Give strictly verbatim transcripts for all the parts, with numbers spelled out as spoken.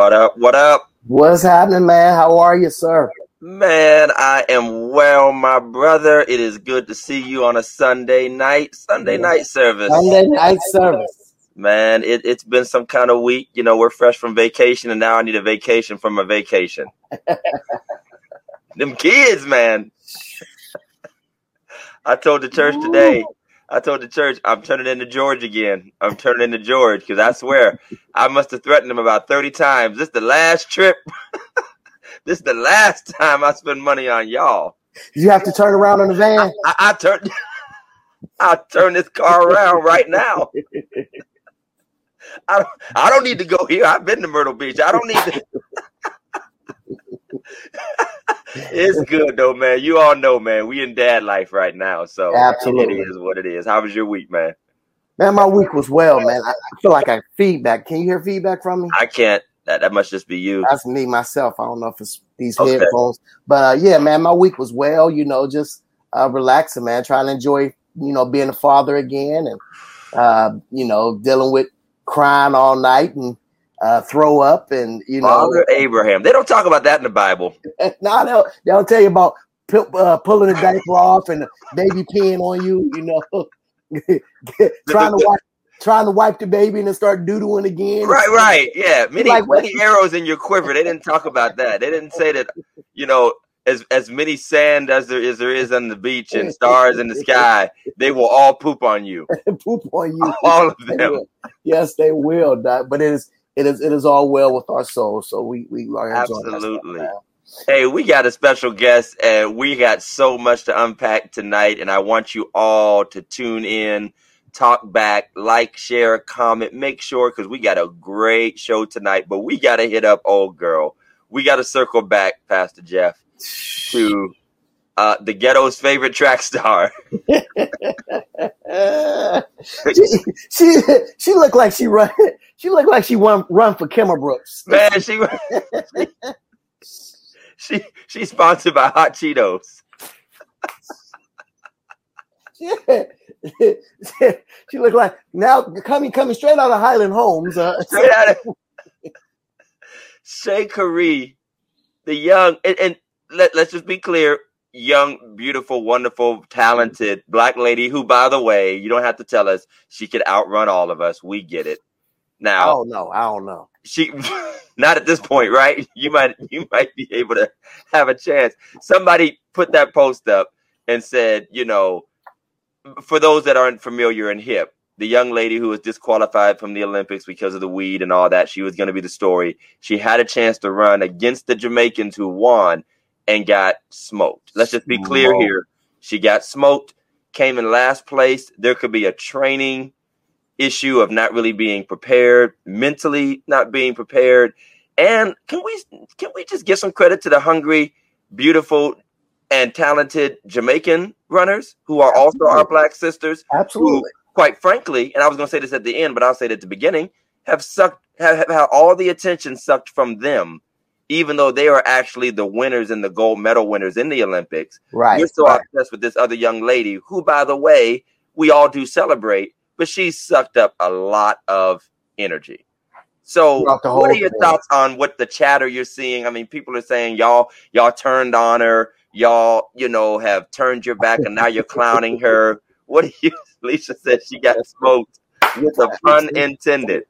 What up? What up? What's happening, man? How are you, sir? Man, I am well, my brother. It is good to see you on a Sunday night, Sunday night service. Sunday night service. Man, it, it's been some kind of week. You know, we're fresh from vacation, and now I need a vacation from a vacation. Them kids, man. I told the church today, I told the church, I'm turning into George again. I'm turning into George because I swear I must have threatened them about thirty times. This is the last trip. This is the last time I spend money on y'all. You have to turn around in the van. I, I, I turn, I turn this car around right now. I don't, I don't need to go here. I've been to Myrtle Beach. I don't need to. It's good though, man. You all know, man. We in dad life right now, so absolutely, it is what it is. How was your week, man? Man, my week was well, man. I feel like I feedback. Can you hear feedback from me? I can't. That, that must just be you. That's me, myself. I don't know if it's these okay. headphones. But, uh, yeah, man, my week was well, you know, just uh, relaxing, man, trying to enjoy, you know, being a father again and, uh, you know, dealing with crying all night and uh, throw up and, you know. Father Abraham. They don't talk about that in the Bible. No, they'll, they'll tell you about uh, pulling the diaper off and the baby peeing on you, you know, trying to watch. Trying to wipe the baby and then start doodling again. Right, right. Yeah. Many, like, many arrows in your quiver. They didn't talk about that. They didn't say that, you know, as as many sand as there is there is on the beach and stars in the sky, they will all poop on you. Poop on you. All of them. They yes, they will, Doc. But it is it is it is all well with our souls. So we we are absolutely. Hey, we got a special guest and we got so much to unpack tonight, and I want you all to tune in. Talk back, like, share, comment, make sure, because we got a great show tonight, but we got to hit up old girl. We got to circle back, Pastor Jeff, to uh, the ghetto's favorite track star. she, she she looked like she run. She looked like she won, run for Kimmer Brooks. Man, she, she, she she's sponsored by Hot Cheetos. Yeah. She looked like now coming coming straight out of Highland Homes. Uh. Straight out of Sha'Carri, the young and, and let, let's just be clear, young, beautiful, wonderful, talented black lady who, by the way, you don't have to tell us she could outrun all of us. We get it. Now, oh no, I don't know. She not at this point, right? You might you might be able to have a chance. Somebody put that post up and said, you know. For those that aren't familiar and hip, the young lady who was disqualified from the Olympics because of the weed and all that, she was going to be the story. She had a chance to run against the Jamaicans who won and got smoked. Let's just be clear Whoa. here. She got smoked, came in last place. There could be a training issue of not really being prepared, mentally not being prepared. And can we can we just give some credit to the hungry, beautiful, and talented Jamaican runners who are Absolutely. also our black sisters. Absolutely. Who, quite frankly, and I was going to say this at the end, but I'll say it at the beginning, have sucked, have, have had all the attention sucked from them, even though they are actually the winners and the gold medal winners in the Olympics. Right. We're so right. obsessed with this other young lady who, by the way, we all do celebrate, but she sucked up a lot of energy. So what are your thing. thoughts on what the chatter you're seeing? I mean, people are saying y'all, y'all turned on her. Y'all, you know, have turned your back and now you're clowning her. What do you, Alicia said she got smoked with a pun intended.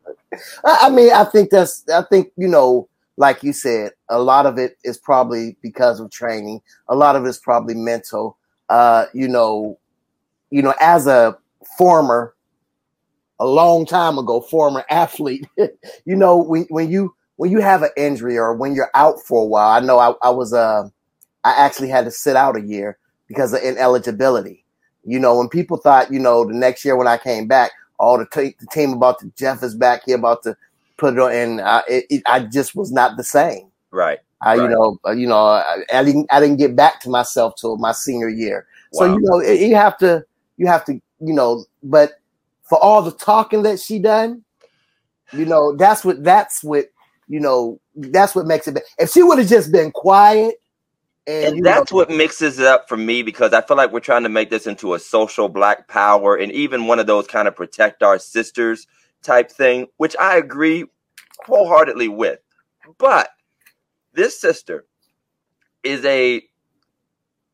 I mean, I think that's, I think, you know, like you said, a lot of it is probably because of training. A lot of it is probably mental. Uh, you know, you know, as a former, a long time ago, former athlete, you know, when, when you, when you have an injury or when you're out for a while, I know I, I was, uh, I actually had to sit out a year because of ineligibility. You know, when people thought, you know, the next year when I came back, all oh, the, t- the team about to Jeff is back here about to put it on, and I, it, it, I just was not the same. Right. I, right. you know, you know, I, I didn't, I didn't get back to myself till my senior year. Wow. So you know, it, you have to, you have to, you know, but for all the talking that she done, you know, that's what, that's what, you know, that's what makes it. Be- if she would have just been quiet. And, and that's know. what mixes it up for me, because I feel like we're trying to make this into a social black power and even one of those kind of protect our sisters type thing, which I agree wholeheartedly with. But this sister is a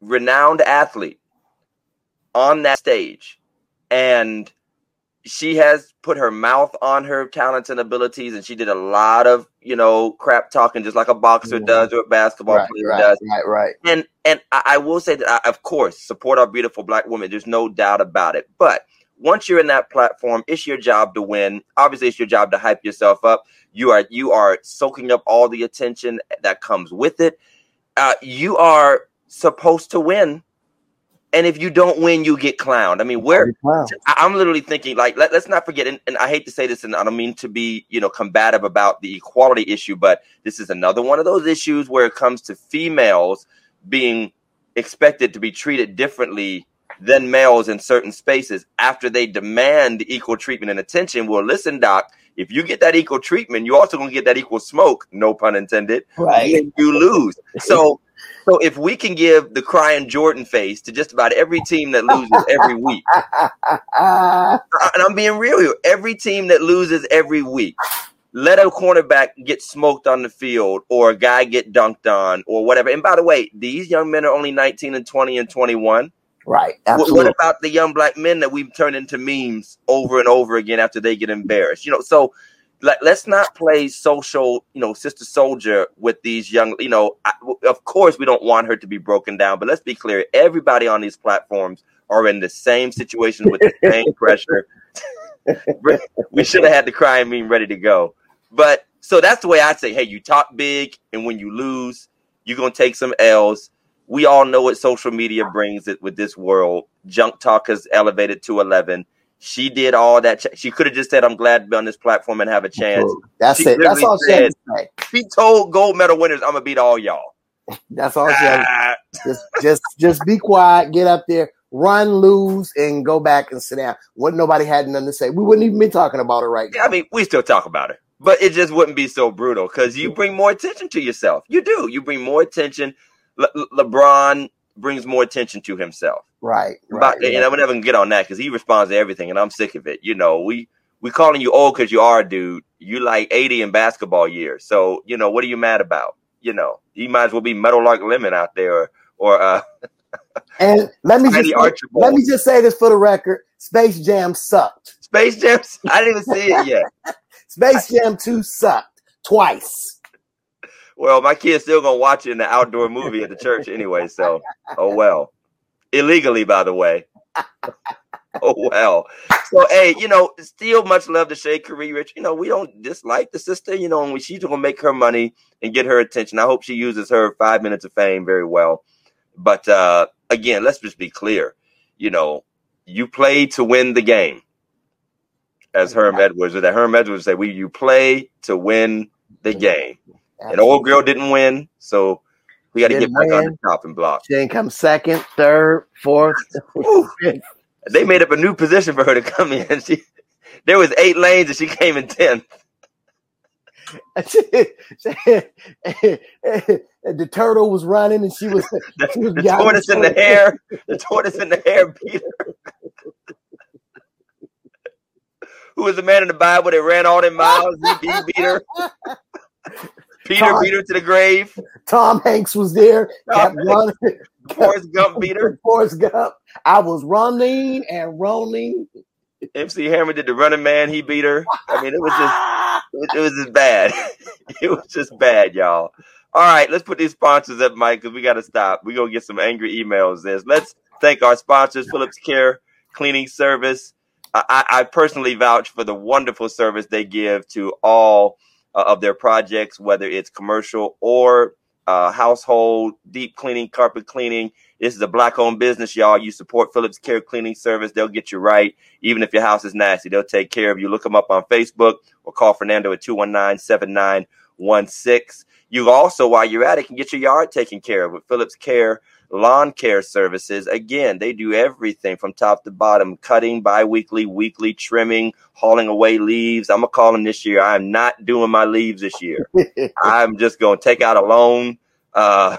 renowned athlete on that stage, and she has put her mouth on her talents and abilities, and she did a lot of, you know, crap talking, just like a boxer mm-hmm. does or a basketball right, player right, does. Right, right. And and I, I will say that, I, of course, support our beautiful black women. There's no doubt about it. But once you're in that platform, it's your job to win. Obviously, it's your job to hype yourself up. You are you are soaking up all the attention that comes with it. Uh, you are supposed to win. And if you don't win, you get clowned. I mean, where I'm literally thinking, like, let, let's not forget. And, and I hate to say this, and I don't mean to be, you know, combative about the equality issue, but this is another one of those issues where it comes to females being expected to be treated differently than males in certain spaces after they demand equal treatment and attention. Well, listen, Doc, if you get that equal treatment, you're also going to get that equal smoke. No pun intended. Right. And you lose. So. So if we can give the crying Jordan face to just about every team that loses every week, and I'm being real here, every team that loses every week, let a cornerback get smoked on the field or a guy get dunked on or whatever. And by the way, these young men are only nineteen and twenty and twenty-one. Right. Absolutely. What about the young black men that we've turned into memes over and over again after they get embarrassed? You know, so Let, let's not play social, you know, sister soldier with these young, you know, I, of course we don't want her to be broken down, but let's be clear. Everybody on these platforms are in the same situation with the same pressure. We should have had the crying meme ready to go. But so that's the way I say, hey, you talk big, and when you lose, you're going to take some L's. We all know what social media brings it with this world. Junk talk is elevated to eleven. She did all that. Ch- she could have just said, I'm glad to be on this platform and have a chance. That's she it. That's all she said. Had to say. She told gold medal winners, I'm going to beat all y'all. That's all ah. she had. Just, just, just be quiet, get up there, run, lose, and go back and sit down. What nobody had nothing to say. We wouldn't even be talking about her right yeah, now. I mean, we still talk about her, but it just wouldn't be so brutal because you bring more attention to yourself. You do. You bring more attention. Le- Le- LeBron brings more attention to himself. Right, right. And I'm never gonna get on that because he responds to everything, and I'm sick of it. You know, we we calling you old because you are a dude. You like eighty in basketball year, so you know what are you mad about? You know, you might as well be Metal Lark Lemon out there, or uh, and let me just say, let me just say this for the record: Space Jam sucked. Space Jam, I didn't even see it yet. Space Jam two sucked twice. Well, my kid's still gonna watch it in the outdoor movie at the church anyway, so oh well. Illegally, by the way. Oh, well. So, hey, you know, still much love to Sha'Carri Rich. You know, we don't dislike the sister, you know, and she's going to make her money and get her attention. I hope she uses her five minutes of fame very well. But, uh, again, let's just be clear. You know, you play to win the game, as Herm Edwards, or that Herm Edwards said, we, you play to win the game. And old girl didn't win, so we got to get back on the chopping block. She didn't come second, third, fourth. They made up a new position for her to come in. She, there was eight lanes, and she came in tenth. The turtle was running, and she was the, she was the tortoise in the hair. The tortoise in the hair beat her. Who was the man in the Bible that ran all them miles? He beat her. Peter Tom, beat her to the grave. Tom Hanks was there. Tom Hanks. Forrest Gump beat her. Forrest Gump. I was running and rolling. M C Hammer did the running man. He beat her. I mean, it was just, it was just bad. It was just bad, y'all. All right, let's put these sponsors up, Mike, because we got to stop. We're going to get some angry emails. This. Let's thank our sponsors, Phillips Care Cleaning Service. I, I personally vouch for the wonderful service they give to all of their projects, whether it's commercial or uh, household, deep cleaning, carpet cleaning. This is a black-owned business, y'all. You support Phillips Care Cleaning Service. They'll get you right. Even if your house is nasty, they'll take care of you. Look them up on Facebook or call Fernando at two one nine, seven nine one six. You also, while you're at it, can get your yard taken care of with Phillips Care Lawn Care Services. Again, they do everything from top to bottom, cutting, bi-weekly, weekly, trimming, hauling away leaves. I'm going to call them this year. I'm not doing my leaves this year. I'm just going to take out a loan, uh,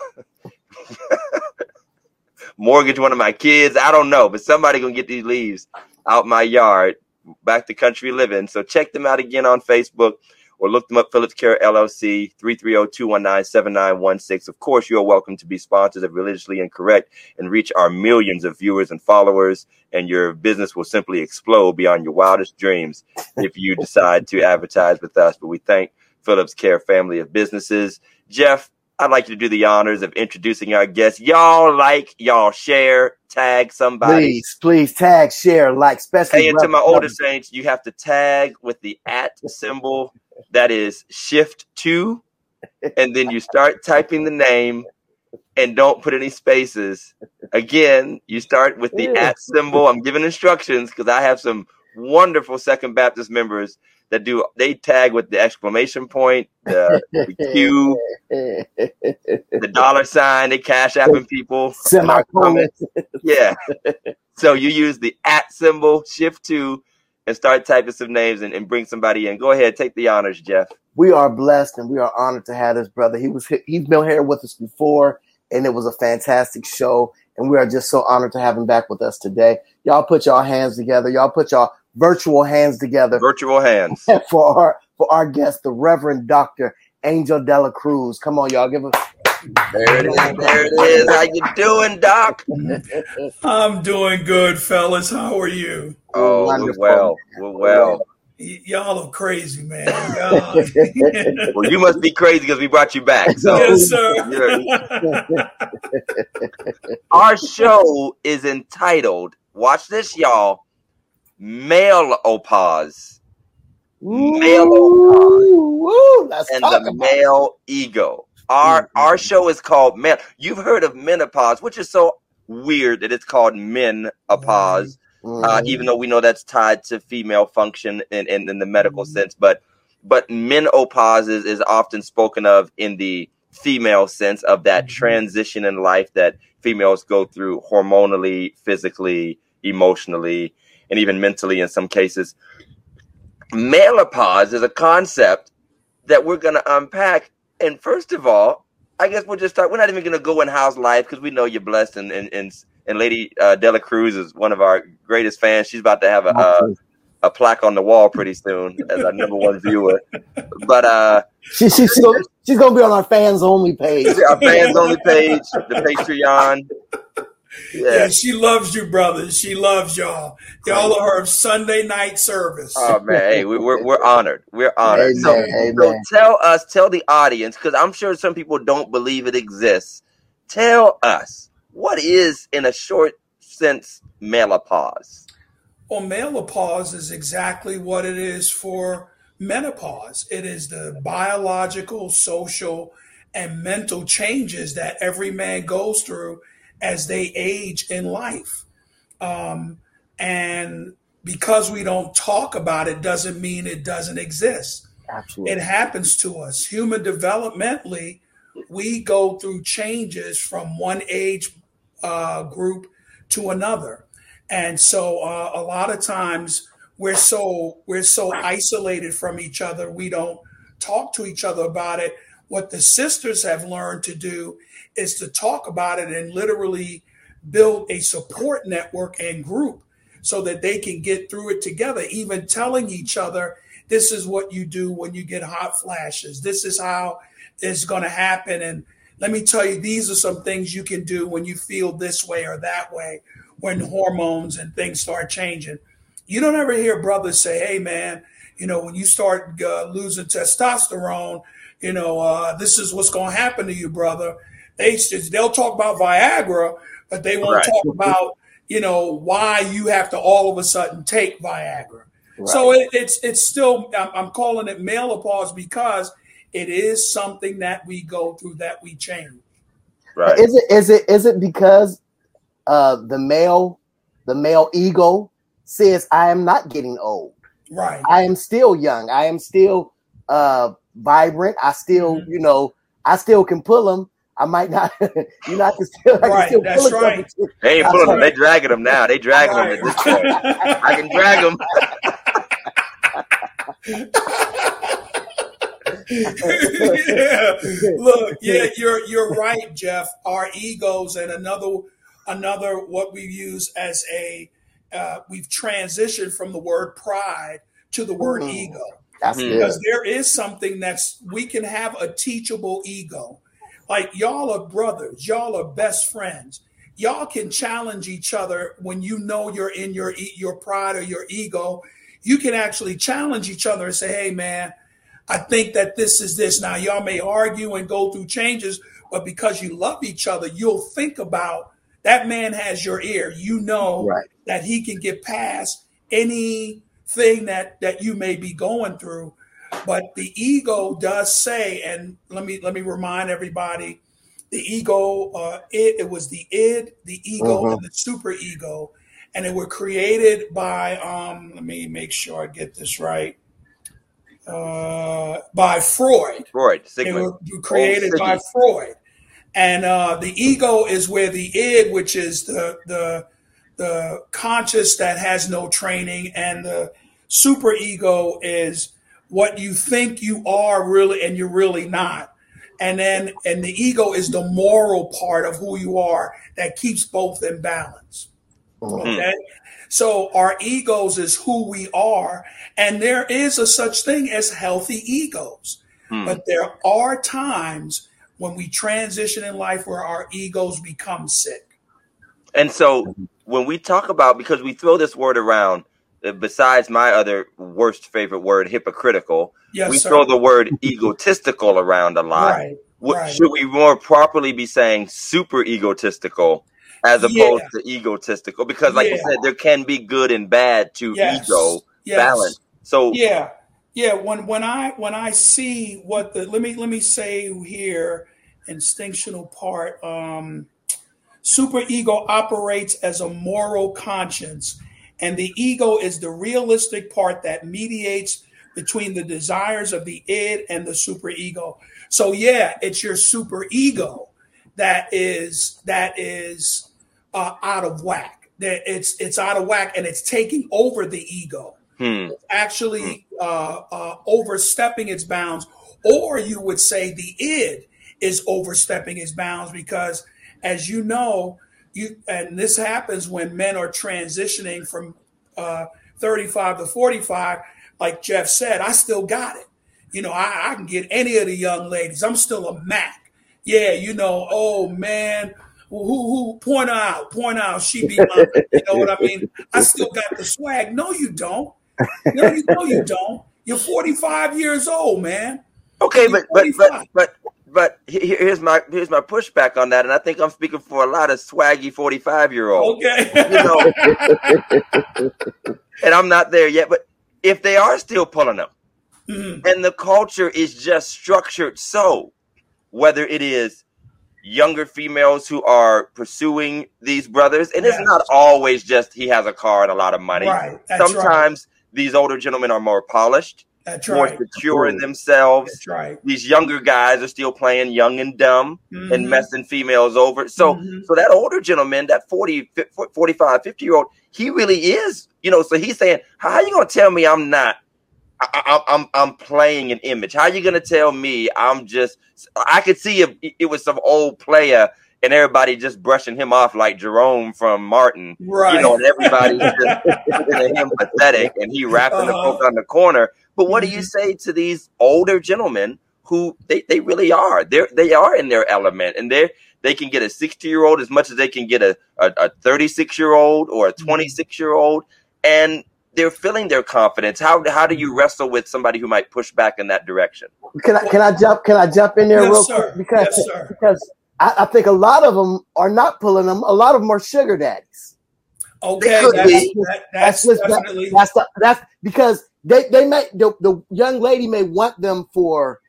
mortgage one of my kids. I don't know, but somebody going to get these leaves out my yard, back to country living. So check them out again on Facebook. or look them up, Phillips Care L L C, three three zero, two one nine, seven nine one six. Of course, you are welcome to be sponsors of Religiously Incorrect and reach our millions of viewers and followers, and your business will simply explode beyond your wildest dreams if you decide to advertise with us. But we thank Phillips Care family of businesses. Jeff, I'd like you to do the honors of introducing our guests. Y'all like, y'all share, tag somebody. Please, please tag, share, like, especially. Hey, and to my older saints, you have to tag with the at symbol. That is shift two. And then you start typing the name and don't put any spaces. Again, you start with the at symbol. I'm giving instructions because I have some wonderful Second Baptist members that do, they tag with the exclamation point, the, the Q, the dollar sign, they cash apping people. Semicolon. Yeah. So you use the at symbol, shift two, and start typing some names and, and bring somebody in. Go ahead, take the honors, Jeff. We are blessed and we are honored to have this brother. He was, he's been here with us before, and it was a fantastic show. And we are just so honored to have him back with us today. Y'all put y'all hands together. Y'all put y'all virtual hands together. Virtual hands. for our for our guest, the Reverend Doctor Angel De La Cruz. Come on, y'all. Give a there it is. There it is. How you doing, Doc? I'm doing good, fellas. How are you? Oh, we're well. We're well. Y- y'all are crazy, man. Well, you must be crazy because we brought you back. So. Yes, sir. Our show is entitled, watch this, y'all, Male-opause. Male-opause. And the male ego. Our mm-hmm. our show is called Men. You've heard of menopause, which is so weird that it's called menopause. Mm-hmm. Uh, even though we know that's tied to female function in, in, in the medical mm-hmm. sense. But but menopause is, is often spoken of in the female sense of that mm-hmm. transition in life that females go through hormonally, physically, emotionally, and even mentally in some cases. Menopause is a concept that we're going to unpack. And first of all, I guess we'll just start. We're not even going to go in house live because we know you're blessed. And and and, and Lady uh, De La Cruz is one of our greatest fans. She's about to have a uh, a plaque on the wall pretty soon as our number one viewer. But uh, she, she, she's going to be on our fans only page. Our fans only page, the Patreon. Yeah. Yeah, she loves you, brothers. She loves y'all. Y'all are her Sunday night service. Oh man, hey, we, we're we're honored. We're honored. Amen, so, amen. so tell us, tell the audience, because I'm sure some people don't believe it exists. Tell us, what is, in a short sense, menopause? Well, menopause is exactly what it is for menopause. It is the biological, social, and mental changes that every man goes through as they age in life. Um, and because we don't talk about it doesn't mean it doesn't exist. Absolutely. It happens to us. Human developmentally, we go through changes from one age uh, group to another. And so uh, a lot of times we're so, we're so isolated from each other. We don't talk to each other about it. What the sisters have learned to do is to talk about it and literally build a support network and group so that they can get through it together, even telling each other, this is what you do when you get hot flashes. This is how it's going to happen. And let me tell you, these are some things you can do when you feel this way or that way, when hormones and things start changing. You don't ever hear brothers say, hey, man, you know, when you start uh, losing testosterone, you know, uh, this is what's going to happen to you, brother. They just, they'll talk about Viagra, but they won't right. talk about, you know, why you have to all of a sudden take Viagra. Right. So it, it's it's still, I'm calling it menopause because it is something that we go through, that we change. Right. Is it is it is it because uh, the male the male ego says I am not getting old. Right. I am still young. I am still uh, vibrant. I still, mm-hmm. you know, I still can pull them. I might not. You're not just still. I right, still that's right. They ain't pulling them. They dragging them now. They dragging right. them at this point. I can drag them. yeah. Look, yeah, you're you're right, Jeff. Our egos and another another what we use as a uh, we've transitioned from the word pride to the word mm. ego. That's mm-hmm. Because there is something that's, we can have a teachable ego. Like, y'all are brothers. Y'all are best friends. Y'all can challenge each other when you know you're in your your pride or your ego. You can actually challenge each other and say, hey, man, I think that this is this. Now, y'all may argue and go through changes, but because you love each other, you'll think about that man has your ear. You know right. that he can get past anything that, that you may be going through. But the ego does say, and let me let me remind everybody, the ego, uh, it, it was the id, the ego, uh-huh. and the superego. And it were created by, um, let me make sure I get this right, uh, by Freud. Freud, Sigmund. It were created oh, by Freud. And uh, the ego is where the id, which is the, the, the conscious that has no training, and the superego is what you think you are really and you're really not. And then and the ego is the moral part of who you are that keeps both in balance. Mm-hmm. Okay. So our egos is who we are. And there is a such thing as healthy egos. Mm. But there are times when we transition in life where our egos become sick. And so when we talk about, because we throw this word around, besides my other worst favorite word, hypocritical, yes, we sir. throw the word egotistical around a lot. Right, what, right. Should we more properly be saying super egotistical as opposed yeah. to egotistical? Because like yeah. you said, there can be good and bad to yes. ego yes. balance. So yeah, yeah. When when I when I see what the let me let me say here, instinctual part. Um, super ego operates as a moral conscience. And the ego is the realistic part that mediates between the desires of the id and the superego. So, yeah, it's your superego that is that is uh, out of whack. It's it's out of whack, and it's taking over the ego. Hmm. It's actually uh, uh, overstepping its bounds, or you would say the id is overstepping its bounds because, as you know, You, and this happens when men are transitioning from uh, thirty-five to forty-five. Like Jeff said, I still got it. You know, I, I can get any of the young ladies. I'm still a Mac. Yeah, you know, oh, man, who, who point her out, point her out. She be my, you know what I mean? I still got the swag. No, you don't. No, you, no, you don't. You're forty-five years old, man. Okay, but, but, but, but. But here's my here's my pushback on that, and I think I'm speaking for a lot of swaggy forty-five-year-olds. Okay, you know, and I'm not there yet. But if they are still pulling them, mm-hmm. and the culture is just structured so, whether it is younger females who are pursuing these brothers, and yes. it's not always just he has a car and a lot of money. Right. Sometimes right. these older gentlemen are more polished. That's more right. secure in themselves. That's right. These younger guys are still playing young and dumb mm-hmm. and messing females over. So mm-hmm. so that older gentleman, that forty, forty-five, fifty-year-old, he really is, you know, so he's saying, how are you going to tell me I'm not, I, I, I'm I'm playing an image? How are you going to tell me I'm just, I could see if it was some old player and everybody just brushing him off like Jerome from Martin. Right. You know, and everybody's just him pathetic and he rapping uh-huh. the folk on the corner. But what do you say to these older gentlemen who they, they really are? They're, they are in their element, and they they can get a sixty-year-old as much as they can get a, a, a thirty-six-year-old or a twenty-six-year-old, and they're feeling their confidence. How how do you wrestle with somebody who might push back in that direction? Can I can I jump can I jump in there yes, real sir. quick? Because, yes, sir. because I, I think a lot of them are not pulling them. A lot of them are sugar daddies. Okay, that's, that, that's, that's, just, definitely. That, that's that's that's because. They they may the, the young lady may want them for,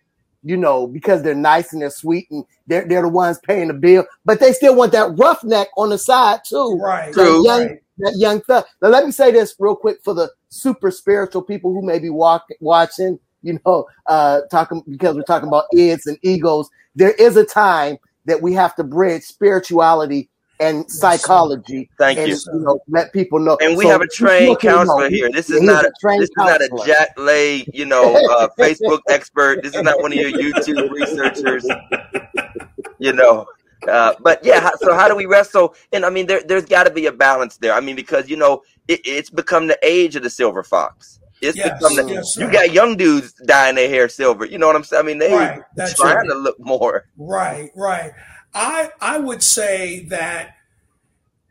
you know, because they're nice and they're sweet and they're they're the ones paying the bill, but they still want that roughneck on the side too. Right. So True. Young, right. That young thug. Now let me say this real quick for the super spiritual people who may be walk, watching, you know, uh, talking because we're talking about ids and egos. There is a time that we have to bridge spirituality and psychology. Thank and, you. you know, let people know. And we so, have a trained counselor know, here. This is not a, a this counselor. is not a Jack Lay, you know, uh, Facebook expert. This is not one of your YouTube researchers. You know, uh, but yeah. So how do we wrestle? And I mean, there, there's got to be a balance there. I mean, because you know, it, it's become the age of the silver fox. It's yes, become yes, you got young dudes dyeing their hair silver. You know what I'm saying? I mean, they right, that's trying right. to look more. Right, right. I I would say that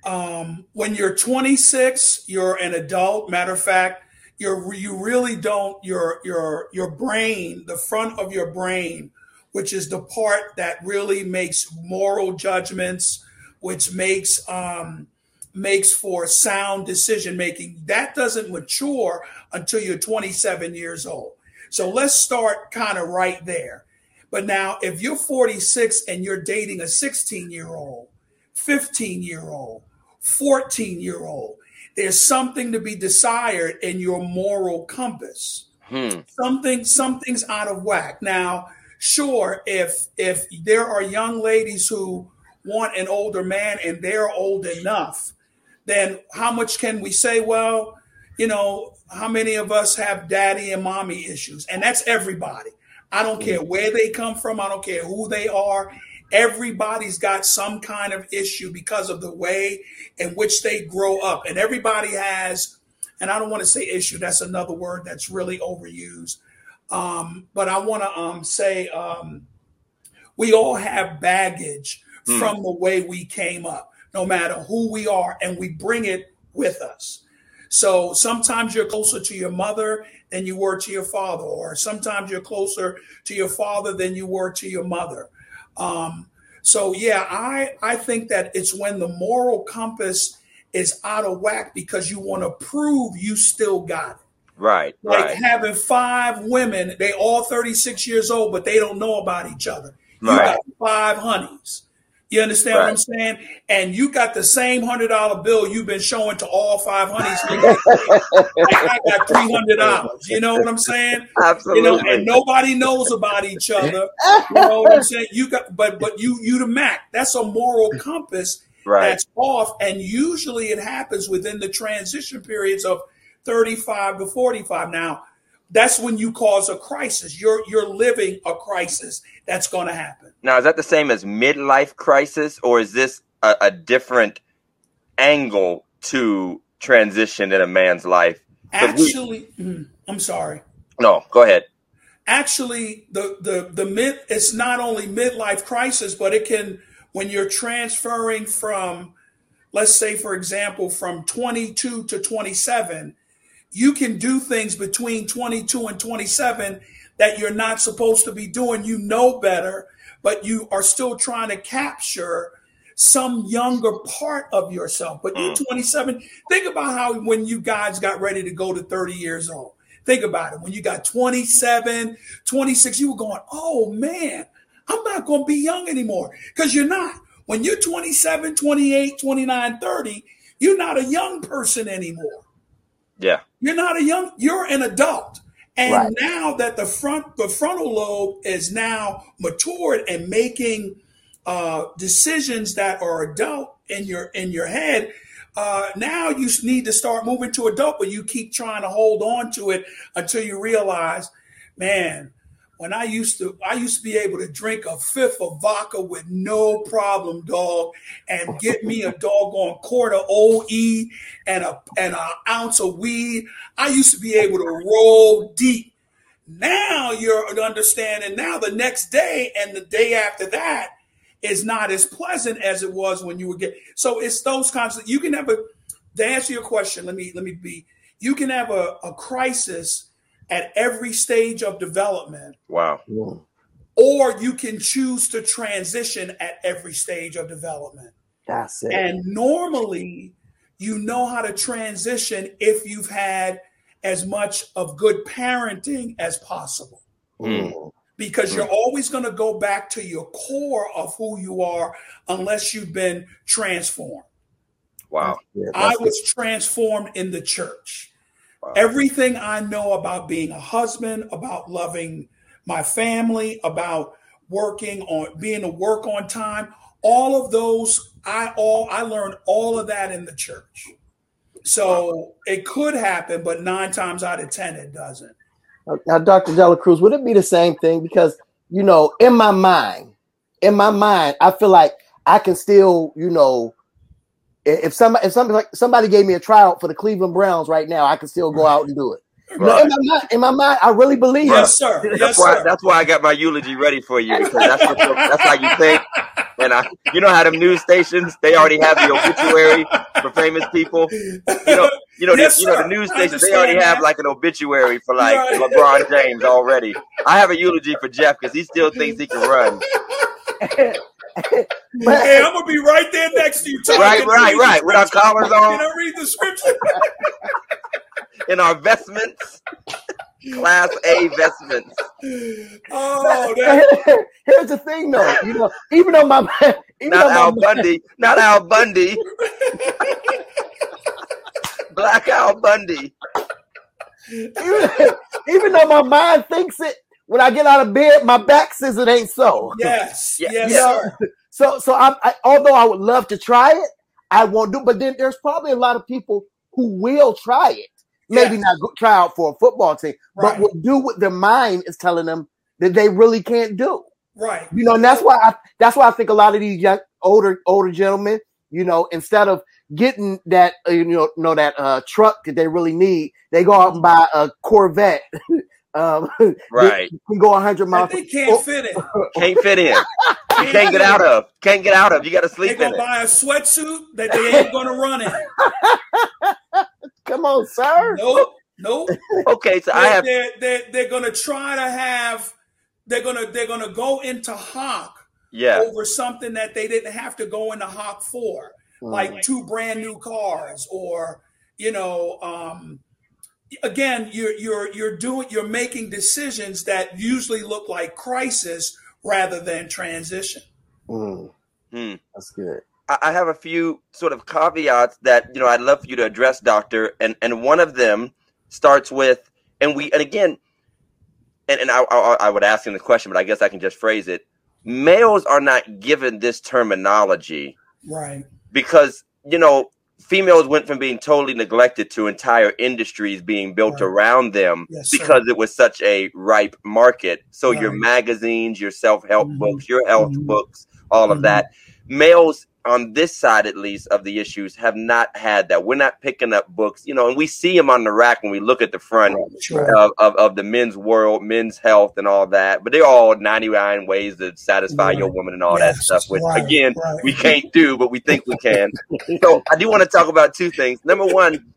um, when you're twenty-six, you're an adult. Matter of fact, you're you really don't your your your brain, the front of your brain, which is the part that really makes moral judgments, which makes um, makes for sound decision making. That doesn't mature until you're twenty-seven years old. So let's start kind of right there. But now if you're forty-six and you're dating a sixteen-year-old, fifteen-year-old, fourteen-year-old, there's something to be desired in your moral compass. Hmm. Something, something's out of whack. Now, sure, if if there are young ladies who want an older man and they're old enough, then how much can we say? Well, you know, how many of us have daddy and mommy issues? And that's everybody. I don't care where they come from. I don't care who they are. Everybody's got some kind of issue because of the way in which they grow up. And everybody has, and I don't want to say issue. That's another word that's really overused. Um, but I want to um, say um, we all have baggage mm. from the way we came up, no matter who we are, and we bring it with us. So sometimes you're closer to your mother than you were to your father, or sometimes you're closer to your father than you were to your mother. Um, so, yeah, I, I think that it's when the moral compass is out of whack because you want to prove you still got it. Right. Like right. having five women, they all thirty-six years old, but they don't know about each other. You right. got five honeys. You understand right. what I'm saying? And you got the same one hundred dollar bill you've been showing to all five honeys. Like, I got three hundred dollars. You know what I'm saying? Absolutely. You know, and nobody knows about each other. You know what I'm saying? You got, but but you you the Mac. That's a moral compass right. that's off, and usually it happens within the transition periods of thirty-five to forty-five. Now, that's when you cause a crisis. You're you're living a crisis that's going to happen. Now, is that the same as midlife crisis, or is this a, a different angle to transition in a man's life? Actually, we, I'm sorry. No, go ahead. Actually, the the the mid it's not only midlife crisis, but it can when you're transferring from, let's say, for example, from twenty-two to twenty-seven. You can do things between twenty-two and twenty-seven that you're not supposed to be doing. You know better, but you are still trying to capture some younger part of yourself. But you're twenty-seven. Think about how when you guys got ready to go to thirty years old. Think about it. When you got twenty-seven, twenty-six, you were going, oh, man, I'm not going to be young anymore, because you're not. When you're twenty-seven, twenty-eight, twenty-nine, thirty, you're not a young person anymore. Yeah. You're not a young, you're an adult. And right. now that the front, the frontal lobe is now matured and making uh, decisions that are adult in your, in your head. Uh, now you need to start moving to adult, but you keep trying to hold on to it until you realize, man, when I used to, I used to be able to drink a fifth of vodka with no problem, dog, and get me a doggone quart of O E and a and an ounce of weed. I used to be able to roll deep. Now you're understanding. Now the next day and the day after that is not as pleasant as it was when you were getting. So it's those kinds of, you can have a, to answer your question, let me let me be. You can have a, a crisis at every stage of development. Wow. Or you can choose to transition at every stage of development. That's it. And normally you know how to transition if you've had as much of good parenting as possible. Mm. Because you're always going to go back to your core of who you are unless you've been transformed. Wow. Yeah, I was good. Transformed in the church. Wow. Everything I know about being a husband, about loving my family, about working on being to work on time, all of those, I all I learned all of that in the church. So wow. it could happen, but nine times out of ten, it doesn't. Now, Doctor De La Cruz, would it be the same thing? Because, you know, in my mind, in my mind, I feel like I can still, you know, If somebody if somebody, like, somebody gave me a tryout for the Cleveland Browns right now, I can still go out and do it. Right. In, my mind, in my mind, I really believe. Right. Yes, sir. That's, yes, why, sir. That's why I got my eulogy ready for you, because that's what, that's how you think. And I, you know how them news stations, they already have the obituary for famous people. You know, you know, yes, the, you know the news stations, they already have like an obituary for like right. LeBron James already. I have a eulogy for Jeff because he still thinks he can run. But, hey, I'm gonna be right there next to you. Right, right, right. With our collars on. Can I read the scripture? In our vestments, class A vestments. Oh, that. Here's the thing, though. You know, even though my man, even not though Al my Bundy, man. Not Al Bundy, Black Al Bundy. Even, even though my mind thinks it, when I get out of bed, my back says it ain't so. Yes, yes, yes, you know? Sir. So, so I, I, although I would love to try it, I won't do. But then there's probably a lot of people who will try it. Maybe yes. not go, try out for a football team, right. but will do what their mind is telling them that they really can't do. Right. You know, and that's why I that's why I think a lot of these young, older older gentlemen, you know, instead of getting that uh, you know know that uh, truck that they really need, they go out and buy a Corvette. um, right. They can go one hundred miles. And they can't oh, fit in. Can't fit in. You can't get out of. Can't get out of. You got to sleep in it. They buy a sweatsuit that they ain't gonna run in. Come on, sir. Nope, nope. Okay, so they're, I have. They're, they're, they're gonna try to have. They're gonna they're gonna go into hock. Yeah. Over something that they didn't have to go into hock for, mm. like two brand new cars, or you know, um, again, you're you're you're doing you're making decisions that usually look like crisis rather than transition. Mm. Mm. That's good. I have a few sort of caveats that, you know, I'd love for you to address, Doctor. And and one of them starts with, and we, and again, and, and I, I I would ask him the question, but I guess I can just phrase it. Males are not given this terminology. Right. Because, you know, females went from being totally neglected to entire industries being built right. around them yes, because sir. It was such a ripe market. So right. your magazines, your self-help mm-hmm. books, your health mm-hmm. books, all mm-hmm. of that. Males on this side, at least, of the issues have not had that. We're not picking up books, you know, and we see them on the rack when we look at the front oh, sure. of, of, of the men's world, men's health and all that. But they're all ninety-nine ways to satisfy right. your woman and all yes. that stuff, which, right. again, right. we can't do, but we think we can. So I do want to talk about two things. Number one,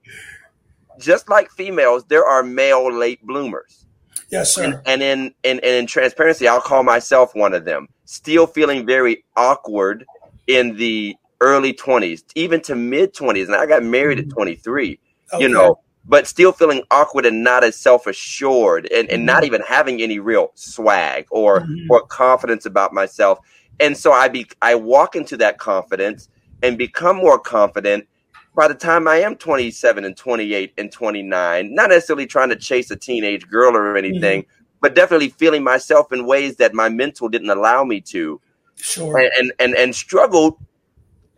just like females, there are male late bloomers. Yes, sir. And, and, in, and, and in transparency, I'll call myself one of them, still feeling very awkward in the early twenties, even to mid twenties. And I got married at twenty-three, okay. you know, but still feeling awkward and not as self-assured and, and mm-hmm. not even having any real swag or, mm-hmm. or confidence about myself. And so I be, I walk into that confidence and become more confident by the time I am twenty-seven and twenty-eight and twenty-nine, not necessarily trying to chase a teenage girl or anything, mm-hmm. but definitely feeling myself in ways that my mental didn't allow me to. Sure. And, and and struggled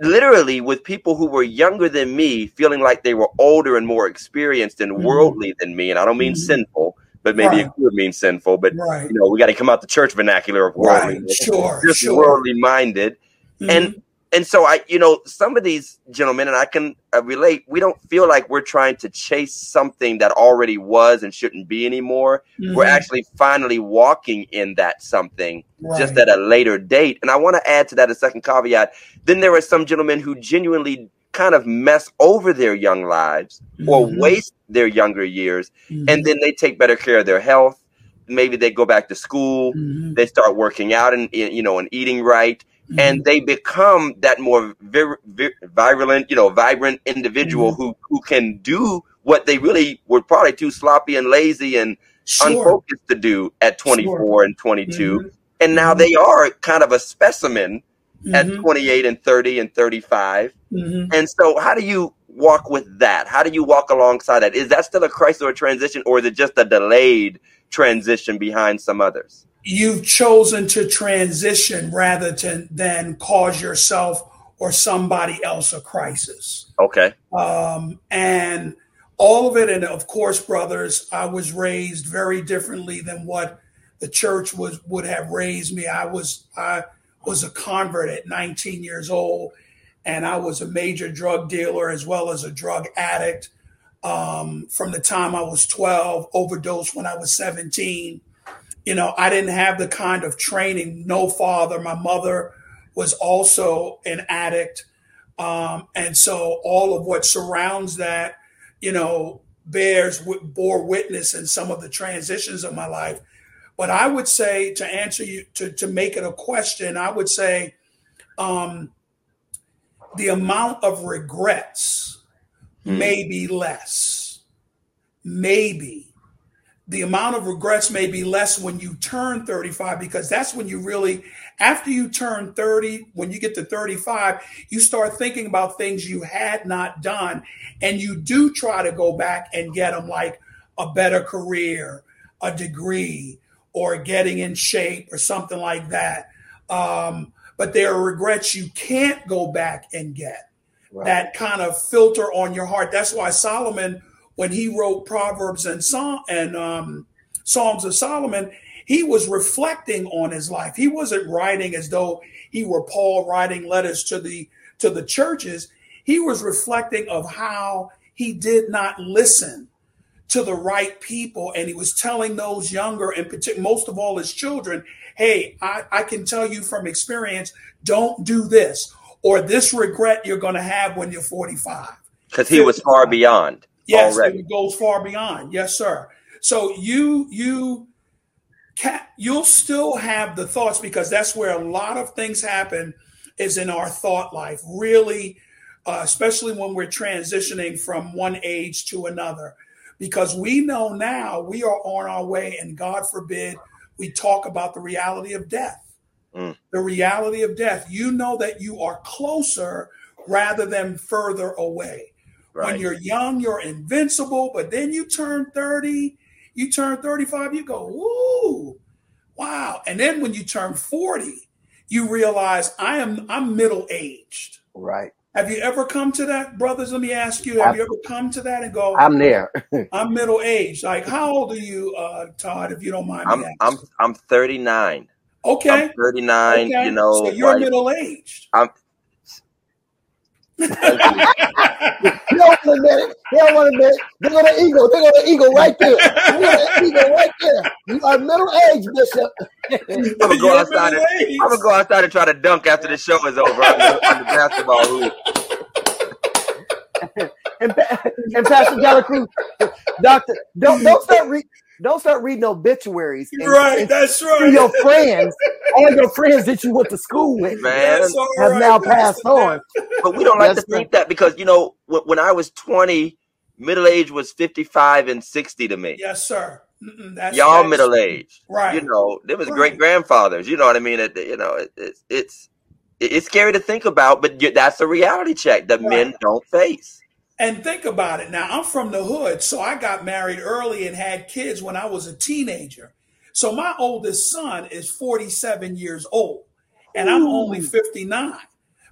literally with people who were younger than me, feeling like they were older and more experienced and mm-hmm. worldly than me. And I don't mean mm-hmm. sinful, but maybe right. it could mean sinful. But right. you know, we got to come out the church vernacular of worldly, right. sure, just sure. worldly minded. Mm-hmm. And and so I, you know, some of these gentlemen, and I can uh, relate. We don't feel like we're trying to chase something that already was and shouldn't be anymore. Mm-hmm. We're actually finally walking in that something. Right. Just at a later date. And I want to add to that a second caveat. Then there are some gentlemen who genuinely kind of mess over their young lives mm-hmm. or waste their younger years. Mm-hmm. And then they take better care of their health. Maybe they go back to school. Mm-hmm. They start working out and, you know, and eating right. Mm-hmm. And they become that more vir- vir- virulent, you know, vibrant individual mm-hmm. who, who can do what they really were probably too sloppy and lazy and sure. unfocused to do at twenty-four sure. and twenty-two. Mm-hmm. And now they are kind of a specimen mm-hmm. at twenty-eight and thirty and thirty-five. Mm-hmm. And so how do you walk with that? How do you walk alongside that? Is that still a crisis or a transition, or is it just a delayed transition behind some others? You've chosen to transition rather to, than cause yourself or somebody else a crisis. Okay. Um, and all of it. And of course, brothers, I was raised very differently than what the church was would have raised me. I was I was a convert at nineteen years old, and I was a major drug dealer as well as a drug addict. um, from the time I was twelve, overdosed when I was seventeen. You know, I didn't have the kind of training, no father. My mother was also an addict. Um, and so all of what surrounds that, you know, bears, bore witness in some of the transitions of my life. But I would say, to answer you, to, to make it a question, I would say um, the amount of regrets mm. may be less. Maybe. The amount of regrets may be less when you turn thirty-five, because that's when you really, after you turn thirty, when you get to thirty-five, you start thinking about things you had not done. And you do try to go back and get them, like a better career, a degree, or getting in shape or something like that. Um, but there are regrets you can't go back and get. Right. That kind of filter on your heart. That's why Solomon, when he wrote Proverbs and, Psalm, and um, Psalms of Solomon, he was reflecting on his life. He wasn't writing as though he were Paul writing letters to the to the churches. He was reflecting of how he did not listen to the right people. And he was telling those younger, and most of all his children, hey, I, I can tell you from experience, don't do this, or this regret you're going to have when you're forty-five. Because he was far beyond. Yes, it goes far beyond. Yes, sir. So you you can, you'll still have the thoughts, because that's where a lot of things happen, is in our thought life. Really, uh, especially when we're transitioning from one age to another, because we know now we are on our way, and God forbid we talk about the reality of death. Mm. The reality of death. You know that you are closer rather than further away. Right. When you're young, you're invincible, but then you turn thirty, you turn thirty-five, you go, woo, wow. And then when you turn forty, you realize I am I'm middle-aged. Right. Have you ever come to that? Brothers, let me ask you, have I've, you ever come to that and go, I'm there. I'm middle-aged. Like, how old are you, uh, Todd, if you don't mind me asking? I'm, I'm thirty-nine. Okay. I'm thirty-nine, okay. You know. So you're like, middle-aged. I'm You don't want to admit it. They don't want to admit it. They're going to ego. They're going to ego right there. They're going to ego right there. You are middle-aged, Bishop. I'm going to go outside and, I'm gonna go outside and try to dunk after the show is over on the, on the basketball hoop. and, and Pastor De La Cruz, Doctor, don't, don't start reading. Don't start reading obituaries. And, right, and that's right. Your friends, all your friends that you went to school with, man, have right. now passed on. But we don't like that's to think that, because, you know, when I was twenty, middle age was fifty-five and sixty to me. Yes, sir. That's y'all nice. Middle age, right? You know, there was right. great grandfathers. You know what I mean? It, you know, it, it's it's it's scary to think about, but that's a reality check that right. men don't face. And think about it. Now, I'm from the hood, so I got married early and had kids when I was a teenager. So my oldest son is forty-seven years old, and I'm Ooh. Only fifty-nine.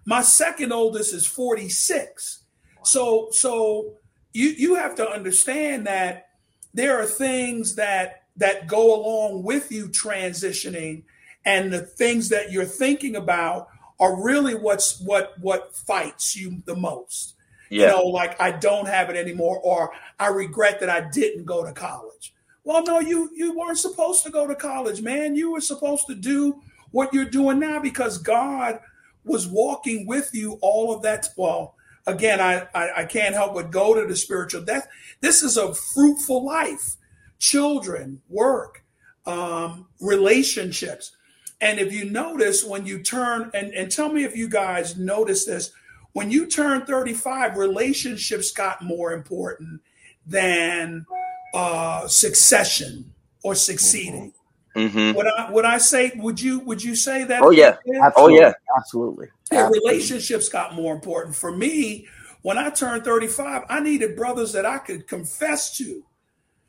My second oldest is forty-six. So so you you have to understand that there are things that that go along with you transitioning, and the things that you're thinking about are really what's what what fights you the most. Yeah. You know, like, I don't have it anymore, or I regret that I didn't go to college. Well, no, you you weren't supposed to go to college, man. You were supposed to do what you're doing now, because God was walking with you all of that. Well, again, I, I, I can't help but go to the spiritual death. This is a fruitful life, children, work, um, relationships. And if you notice, when you turn, and, and tell me if you guys notice this, when you turn thirty-five, relationships got more important than uh, succession or succeeding. Mm-hmm. Would I would I say? Would you would you say that? Oh yeah, absolutely. Oh yeah, absolutely. Yeah, relationships got more important for me. When I turned thirty-five, I needed brothers that I could confess to.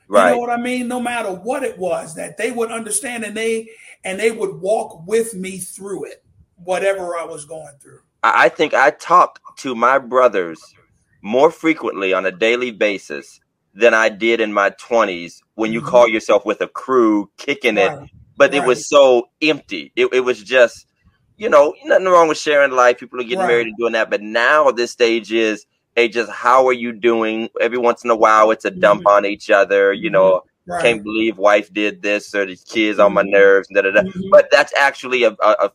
Right. You know what I mean? No matter what it was, that they would understand, and they and they would walk with me through it, whatever I was going through. I think I talk to my brothers more frequently on a daily basis than I did in my twenties, when you call yourself with a crew, kicking it. Right. But right. it was so empty. It, it was just, you know, nothing wrong with sharing life. People are getting right. married and doing that. But now this stage is They just, how are you doing? Every once in a while, it's a dump mm-hmm. on each other. You know, right. Can't believe wife did this, or these kids on my nerves. Da, da, da. Mm-hmm. But that's actually a, a, a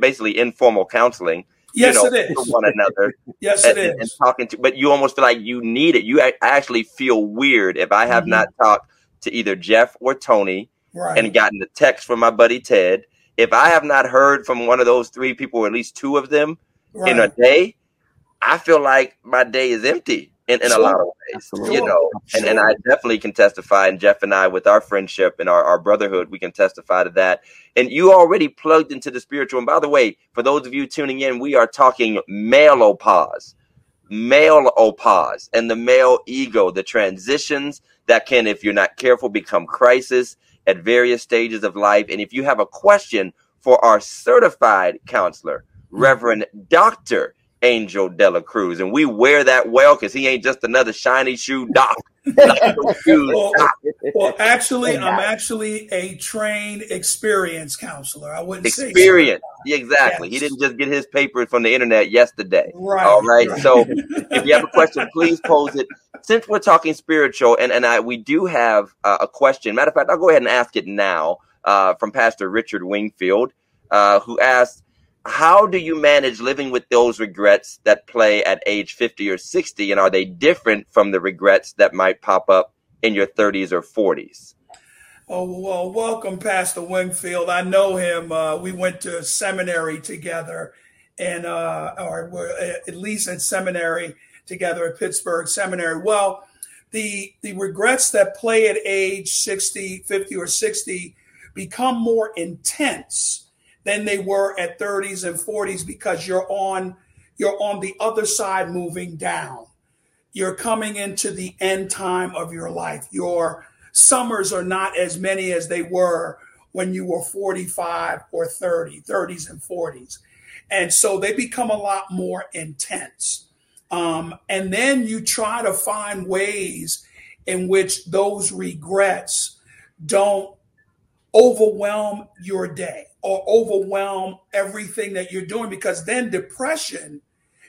basically informal counseling. Yes, you know, it is. One another. Yes, and, it is. And talking to, but you almost feel like you need it. You I actually feel weird if I have mm-hmm. not talked to either Jeff or Tony right. and gotten a text from my buddy Ted. If I have not heard from one of those three people, or at least two of them right. in a day, I feel like my day is empty in, in sure. a lot of ways, Absolutely. you know, sure. and, and I definitely can testify. And Jeff and I, with our friendship and our, our brotherhood, we can testify to that. And you already plugged into the spiritual. And by the way, for those of you tuning in, we are talking male-opause, male-opause, and the male ego, the transitions that can, if you're not careful, become crisis at various stages of life. And if you have a question for our certified counselor, Reverend Doctor Angel De La Cruz, and we wear that well because he ain't just another shiny shoe doc. well, well, actually, I'm actually a trained, experienced counselor. I wouldn't experience. say experience. Yeah, exactly. Yes. He didn't just get his paper from the internet yesterday. Right. All right. right. So, if you have a question, please pose it. Since we're talking spiritual, and and I we do have uh, a question. Matter of fact, I'll go ahead and ask it now uh, from Pastor Richard Wingfield, uh, who asked, how do you manage living with those regrets that play at age fifty or sixty? And are they different from the regrets that might pop up in your thirties or forties? Oh, well, welcome, Pastor Wingfield. I know him. Uh, we went to seminary together, and uh, or we're at least at seminary together at Pittsburgh Seminary. Well, the, the regrets that play at age sixty, fifty or sixty become more intense than they were at thirties and forties, because you're on you're on the other side, moving down. You're coming into the end time of your life. Your summers are not as many as they were when you were forty-five or thirty, thirties and forties. And so they become a lot more intense. Um, and then you try to find ways in which those regrets don't overwhelm your day or overwhelm everything that you're doing, because then depression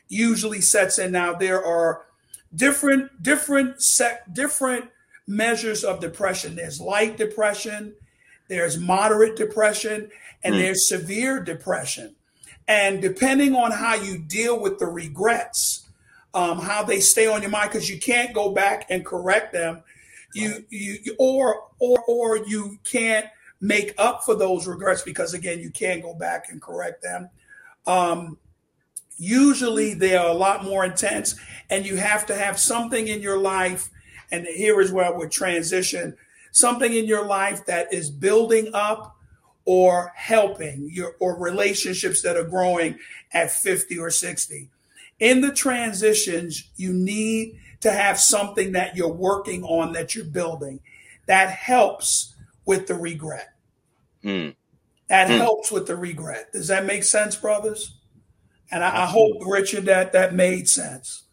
usually sets in. Now, there are different, different set, different measures of depression. There's light depression, there's moderate depression, and mm. there's severe depression. And depending on how you deal with the regrets, um, how they stay on your mind, because you can't go back and correct them, you, you, or, or, or you can't make up for those regrets, because again, you can't go back and correct them. Um, usually they are a lot more intense, and you have to have something in your life. And here is where I would transition, something in your life that is building up or helping your, or relationships that are growing at fifty or sixty. In the transitions, you need to have something that you're working on, that you're building, that helps with the regret. Mm. That mm. helps with the regret. Does that make sense, brothers? And I, I hope, Richard, that that made sense.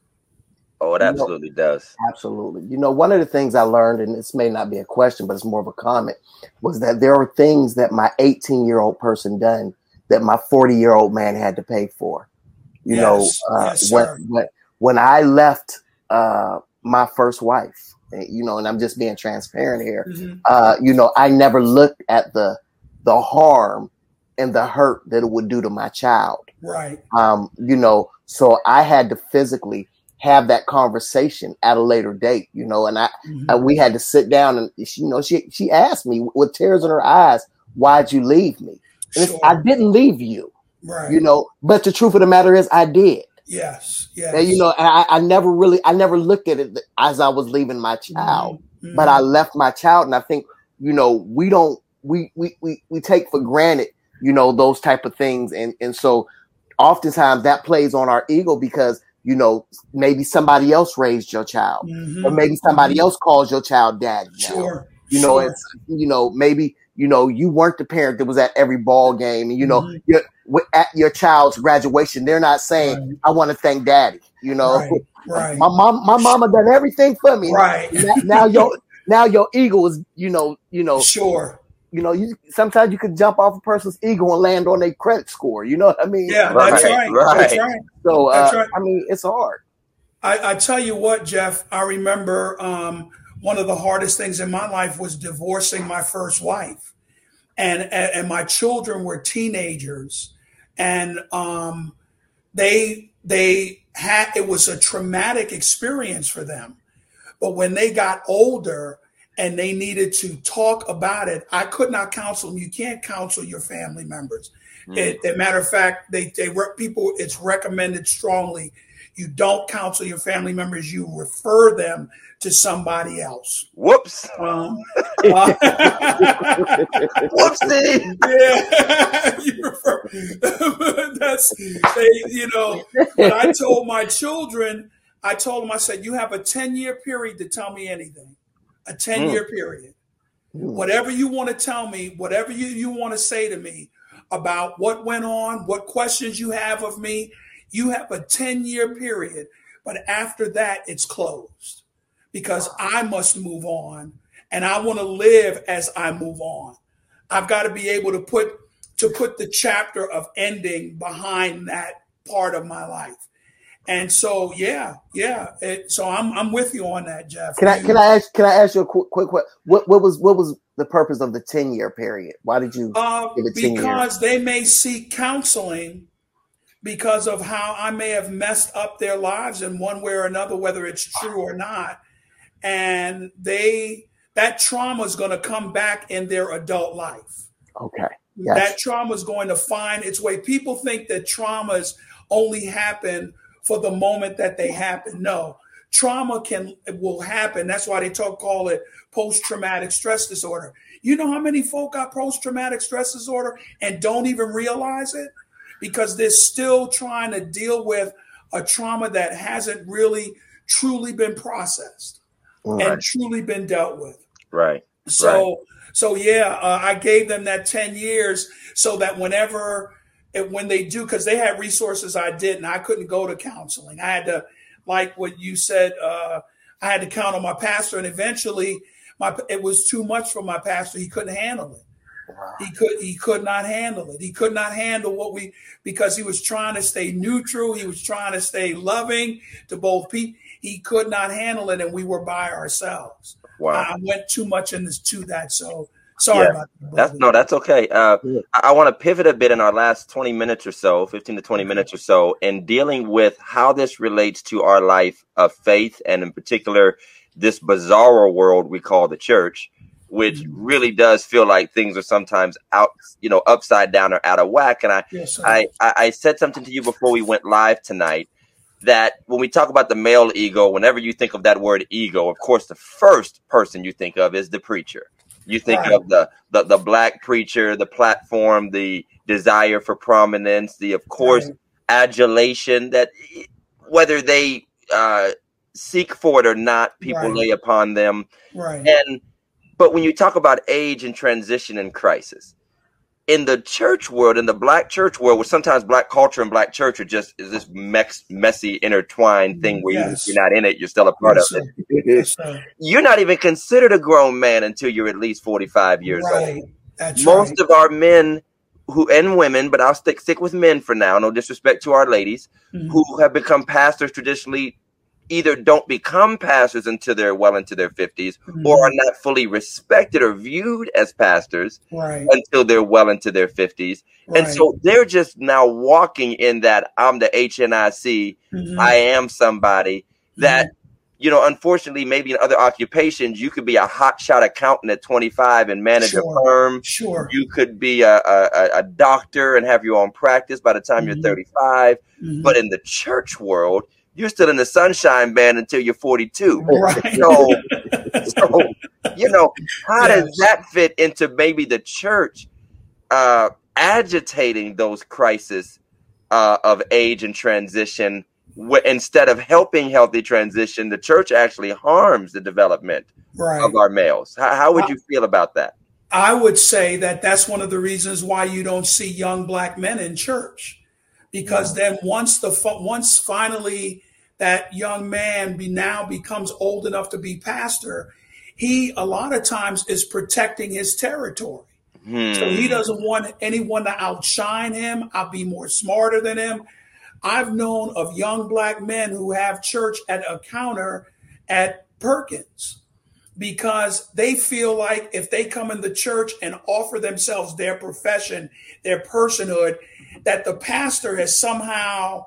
Oh, it absolutely you know, does. Absolutely. You know, one of the things I learned, and this may not be a question, but it's more of a comment, was that there are things that my eighteen-year-old person done that my forty-year-old man had to pay for. You yes. know, uh, yes, when, when, when I left uh, my first wife, you know, and I'm just being transparent here. Mm-hmm. Uh, you know, I never looked at the the harm and the hurt that it would do to my child. Right. Um, you know, so I had to physically have that conversation at a later date, you know, and I, mm-hmm. I we had to sit down, and she, you know, she she asked me with tears in her eyes, "Why'd you leave me?" And sure. I didn't leave you. Right. You know, but the truth of the matter is, I did. Yes. Yeah. And you know, I, I never really, I never looked at it as I was leaving my child, mm-hmm. but I left my child, and I think, you know, we don't, we we we we take for granted, you know, those type of things, and and so, oftentimes that plays on our ego, because you know maybe somebody else raised your child, mm-hmm. or maybe somebody mm-hmm. else calls your child daddy. Sure. You know, sure. it's you know maybe. You know, you weren't the parent that was at every ball game. And, you know, mm-hmm. you're, at your child's graduation, they're not saying, right. I want to thank daddy. You know, right. Right. my mom, my mama done everything for me. Right. Now, now your now your ego is, you know, you know, sure. You know, you sometimes you can jump off a person's ego and land on their credit score. You know what I mean? Yeah, right. That's right. right. That's right. So, uh, that's right. I mean, it's hard. I, I tell you what, Jeff, I remember um, one of the hardest things in my life was divorcing my first wife. And, and, and my children were teenagers. And um, they they had, it was a traumatic experience for them. But when they got older and they needed to talk about it, I could not counsel them. You can't counsel your family members. Mm-hmm. It, as a matter of fact, they, they were people, it's recommended strongly. You don't counsel your family members. You refer them to somebody else. Whoops. Um, uh, Whoopsie. Yeah. You refer. That's, they, you know, but I told my children, I told them, I said, you have a ten-year period to tell me anything. A ten-year mm. period. Mm. Whatever you want to tell me, whatever you, you want to say to me about what went on, what questions you have of me, you have a ten-year period, but after that, it's closed because I must move on, and I want to live as I move on. I've got to be able to put to put the chapter of ending behind that part of my life. And so, yeah, yeah. It, so I'm I'm with you on that, Jeff. Can I can I ask can I ask you a quick quick question? What what was what was the purpose of the ten-year period? Why did you uh, give it ten years? Because they may seek counseling. Because of how I may have messed up their lives in one way or another, whether it's true or not. And they that trauma is going to come back in their adult life. Okay. Yes. That trauma is going to find its way. People think that traumas only happen for the moment that they happen. No, trauma can will happen. That's why they talk call it post-traumatic stress disorder. You know how many folk got post-traumatic stress disorder and don't even realize it? Because they're still trying to deal with a trauma that hasn't really truly been processed right. and truly been dealt with. Right. So, right. so yeah, uh, I gave them that ten years so that whenever, it, when they do, because they had resources I didn't, I couldn't go to counseling. I had to, like what you said, uh, I had to count on my pastor, and eventually my it was too much for my pastor. He couldn't handle it. He could he could not handle it. He could not handle what we because he was trying to stay neutral. He was trying to stay loving to both people. He could not handle it, and we were by ourselves. Wow. I went too much into to that. So sorry yeah. about that. That's, no, that's okay. Uh, yeah. I, I want to pivot a bit in our last twenty minutes or so, fifteen to twenty minutes or so, in dealing with how this relates to our life of faith, and in particular, this bizarre world we call the church, which really does feel like things are sometimes out, you know, upside down or out of whack. And I, yes, I, I, I said something to you before we went live tonight that when we talk about the male ego, whenever you think of that word ego, of course, the first person you think of is the preacher. You think right. of the, the, the black preacher, the platform, the desire for prominence, the, of course, right. adulation that whether they uh, seek for it or not, people right. lay upon them. Right. And, But when you talk about age and transition and crisis, in the church world, in the black church world, where sometimes black culture and black church are just is this mex- messy, intertwined thing where yes. you, you're not in it, you're still a part yes, of it. Yes, you're not even considered a grown man until you're at least forty-five years right. old. That's Most right. of our men who and women, but I'll stick stick with men for now, no disrespect to our ladies, mm-hmm. who have become pastors traditionally either don't become pastors until they're well into their fifties mm-hmm. or are not fully respected or viewed as pastors right. until they're well into their fifties. Right. And so they're just now walking in that I'm the H N I C, mm-hmm. I am somebody that, mm-hmm. you know, unfortunately, maybe in other occupations, you could be a hotshot accountant at twenty-five and manage sure. a firm. Sure. You could be a, a, a doctor and have your own practice by the time mm-hmm. you're thirty-five. Mm-hmm. But in the church world, you're still in the sunshine band until you're forty-two. Right. So, so, you know, how yes. does that fit into maybe the church uh, agitating those crises uh, of age and transition? Wh- instead of helping healthy transition, the church actually harms the development right. of our males. How, how would I, you feel about that? I would say that that's one of the reasons why you don't see young black men in church, because yeah. then once the once finally. that young man be now becomes old enough to be pastor, he a lot of times is protecting his territory. Hmm. So he doesn't want anyone to outshine him. I'll be more smarter than him. I've known of young black men who have church at a counter at Perkins because they feel like if they come in the church and offer themselves their profession, their personhood, that the pastor has somehow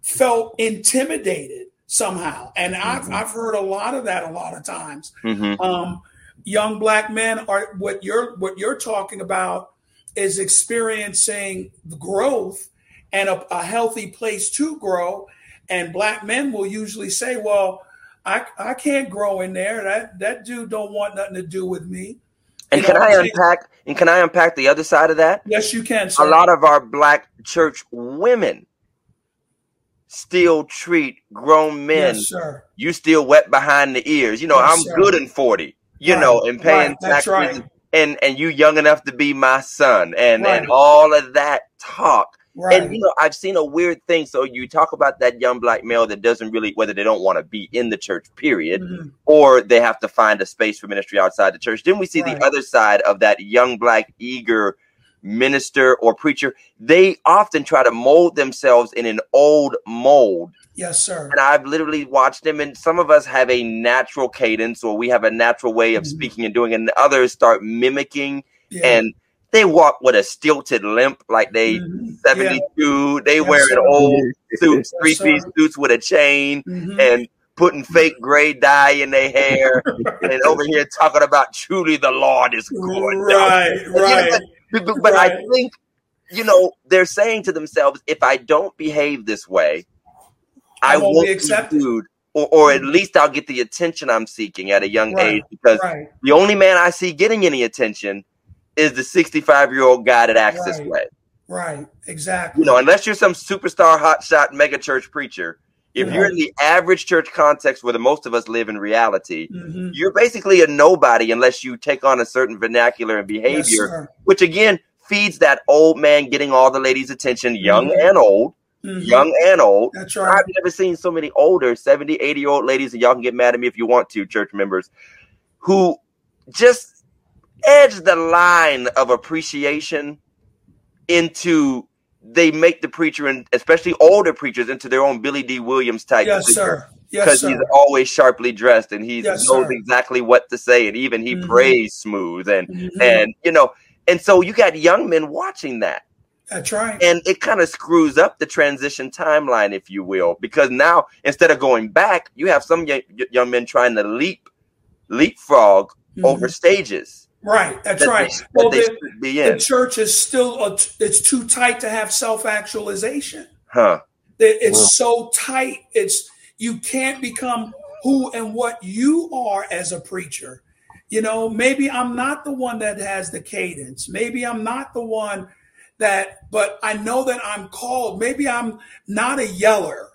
felt intimidated somehow. And mm-hmm. I've, I've heard a lot of that a lot of times. Mm-hmm. Um, young black men are what you're what you're talking about is experiencing growth and a, a healthy place to grow. And black men will usually say, well, I, I can't grow in there. That that dude don't want nothing to do with me. And you can I unpack and can I unpack the other side of that? Yes, you can, sir. A lot of our black church women still treat grown men. Yes, sir. You still wet behind the ears. You know, yes, I'm sir. Good in forty, you right. know, and paying right. taxes right. and, and you young enough to be my son and, right. and all of that talk. Right. And, you know, I've seen a weird thing. So you talk about that young black male that doesn't really, whether they don't want to be in the church, period, mm-hmm. or they have to find a space for ministry outside the church. Then we see right. the other side of that young black eager minister or preacher. They often try to mold themselves in an old mold. Yes, sir. And I've literally watched them. And some of us have a natural cadence or we have a natural way of mm-hmm. speaking and doing, and others start mimicking yeah. and they walk with a stilted limp like they mm-hmm. seventy-two. Yeah. They yes, wear an old suit, three-piece yes, suits with a chain mm-hmm. and putting fake gray dye in their hair. And over here talking about truly the Lord is good. Right, no. right. But, but, but right. I think, you know, they're saying to themselves, if I don't behave this way, I, I won't, won't be accepted. Be Or, or at least I'll get the attention I'm seeking at a young right, age. Because right. the only man I see getting any attention is the sixty-five-year-old guy that acts right. this way. Right, exactly. You know, unless you're some superstar hotshot mega church preacher, if yeah. you're in the average church context where the most of us live in reality, mm-hmm. you're basically a nobody unless you take on a certain vernacular and behavior, yes, which again feeds that old man getting all the ladies' attention, young mm-hmm. and old, mm-hmm. young and old. That's right. I've never seen so many older seventy, eighty-year-old ladies, and y'all can get mad at me if you want to, church members, who just edge the line of appreciation into they make the preacher and especially older preachers into their own Billy D. Williams type. Yes, sir. Yes, sir. Because he's always sharply dressed and he yes, knows sir. Exactly what to say. And even he mm-hmm. prays smooth and, mm-hmm. and, you know, and so you got young men watching that. That's right. And it kind of screws up the transition timeline, if you will, because now instead of going back, you have some young, young men trying to leap, leapfrog mm-hmm. over stages. Right, that's that right. They, that well, the, the church is still, a, it's too tight to have self-actualization. Huh. It's wow. so tight. It's you can't become who and what you are as a preacher. You know, maybe I'm not the one that has the cadence. Maybe I'm not the one that, but I know that I'm called. Maybe I'm not a yeller,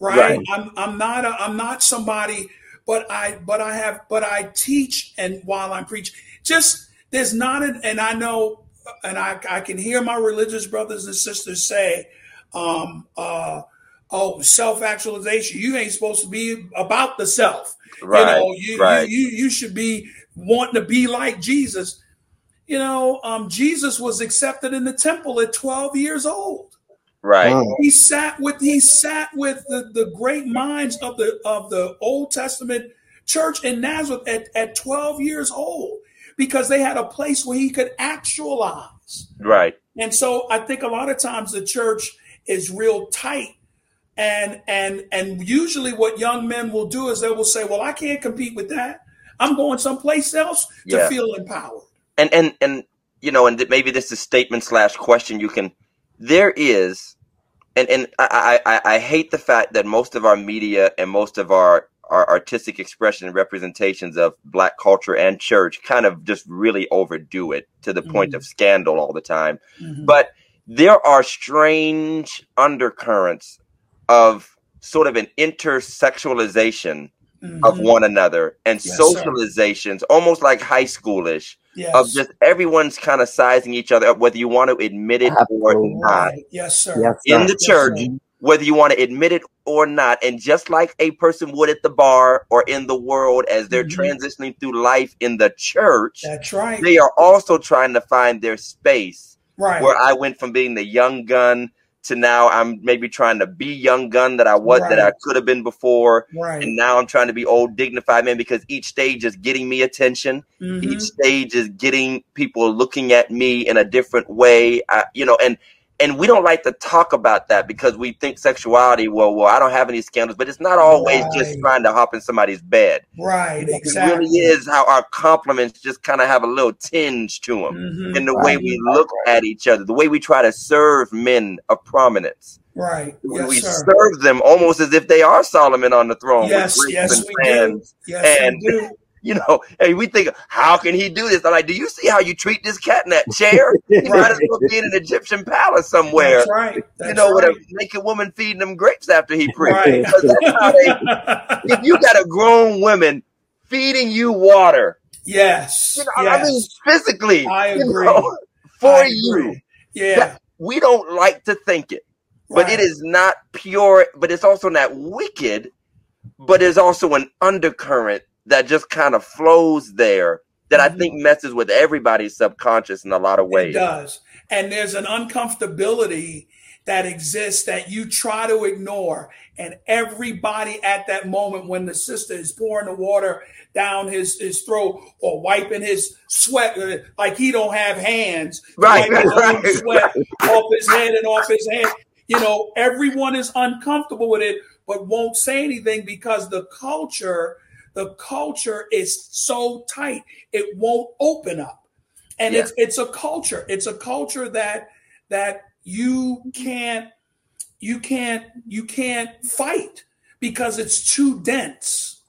right? right. I'm, I'm not a, I'm not somebody, but I, but I have, but I teach and while I'm preaching. Just there's not an, and I know, and I, I can hear my religious brothers and sisters say, um, uh, "Oh, self-actualization. You ain't supposed to be about the self. Right, you know, you, right. you, you, you should be wanting to be like Jesus. You know, um, Jesus was accepted in the temple at twelve years old. Right. Wow. He sat with he sat with the, the great minds of the of the Old Testament church in Nazareth at, at twelve years old." Because they had a place where he could actualize. Right. And so I think a lot of times the church is real tight. And and and usually what young men will do is they will say, well, I can't compete with that. I'm going someplace else yeah. to feel empowered. And, and, and you know, and maybe this is statement slash question you can. There is, and, and I, I, I hate the fact that most of our media and most of our our artistic expression and representations of black culture and church kind of just really overdo it to the mm-hmm. point of scandal all the time. Mm-hmm. But there are strange undercurrents of sort of an intersexualization mm-hmm. of one another and yes, socializations, sir. Almost like high schoolish yes. of just everyone's kind of sizing each other up, whether you want to admit it Absolutely. Or not. Yes, sir. Yes, sir. In the yes, church, sir. Whether you want to admit it or not. And just like a person would at the bar or in the world as they're mm-hmm. transitioning through life in the church, that's right. they are also trying to find their space. Right. Where I went from being the young gun to now I'm maybe trying to be young gun that I was, right. that I could have been before. Right. And now I'm trying to be old dignified man, because each stage is getting me attention. Mm-hmm. Each stage is getting people looking at me in a different way. I, you know, and, and we don't like to talk about that because we think sexuality, well, well, I don't have any scandals, but it's not always right. just trying to hop in somebody's bed. Right, exactly. It really is how our compliments just kind of have a little tinge to them mm-hmm. in the right. way we look at each other, the way we try to serve men of prominence. Right. Yes, we sir. serve them almost as if they are Solomon on the throne. Yes, yes, we do. Yes, and, we do. You know, and we think, how can he do this? I'm like, do you see how you treat this cat in that chair? You might as well be in an Egyptian palace somewhere. That's right. That's you know, right. with a naked woman feeding them grapes after he preached. Right. If you got a grown woman feeding you water. Yes. You know, yes. I mean, physically. I agree. You know, for I agree. you. Yeah. We don't like to think it. Right. But it is not pure. But it's also not wicked. But there's also an undercurrent that just kind of flows there that I think messes with everybody's subconscious in a lot of ways. It does. And there's an uncomfortability that exists that you try to ignore. And everybody at that moment when the sister is pouring the water down his, his throat or wiping his sweat, like he don't have hands. Right. Wiping right, his sweat right. off his head and off his hand. You know, everyone is uncomfortable with it, but won't say anything because the culture The culture is so tight, it won't open up. And yeah. it's it's a culture. It's a culture that that you can't you can't you can't fight because it's too dense.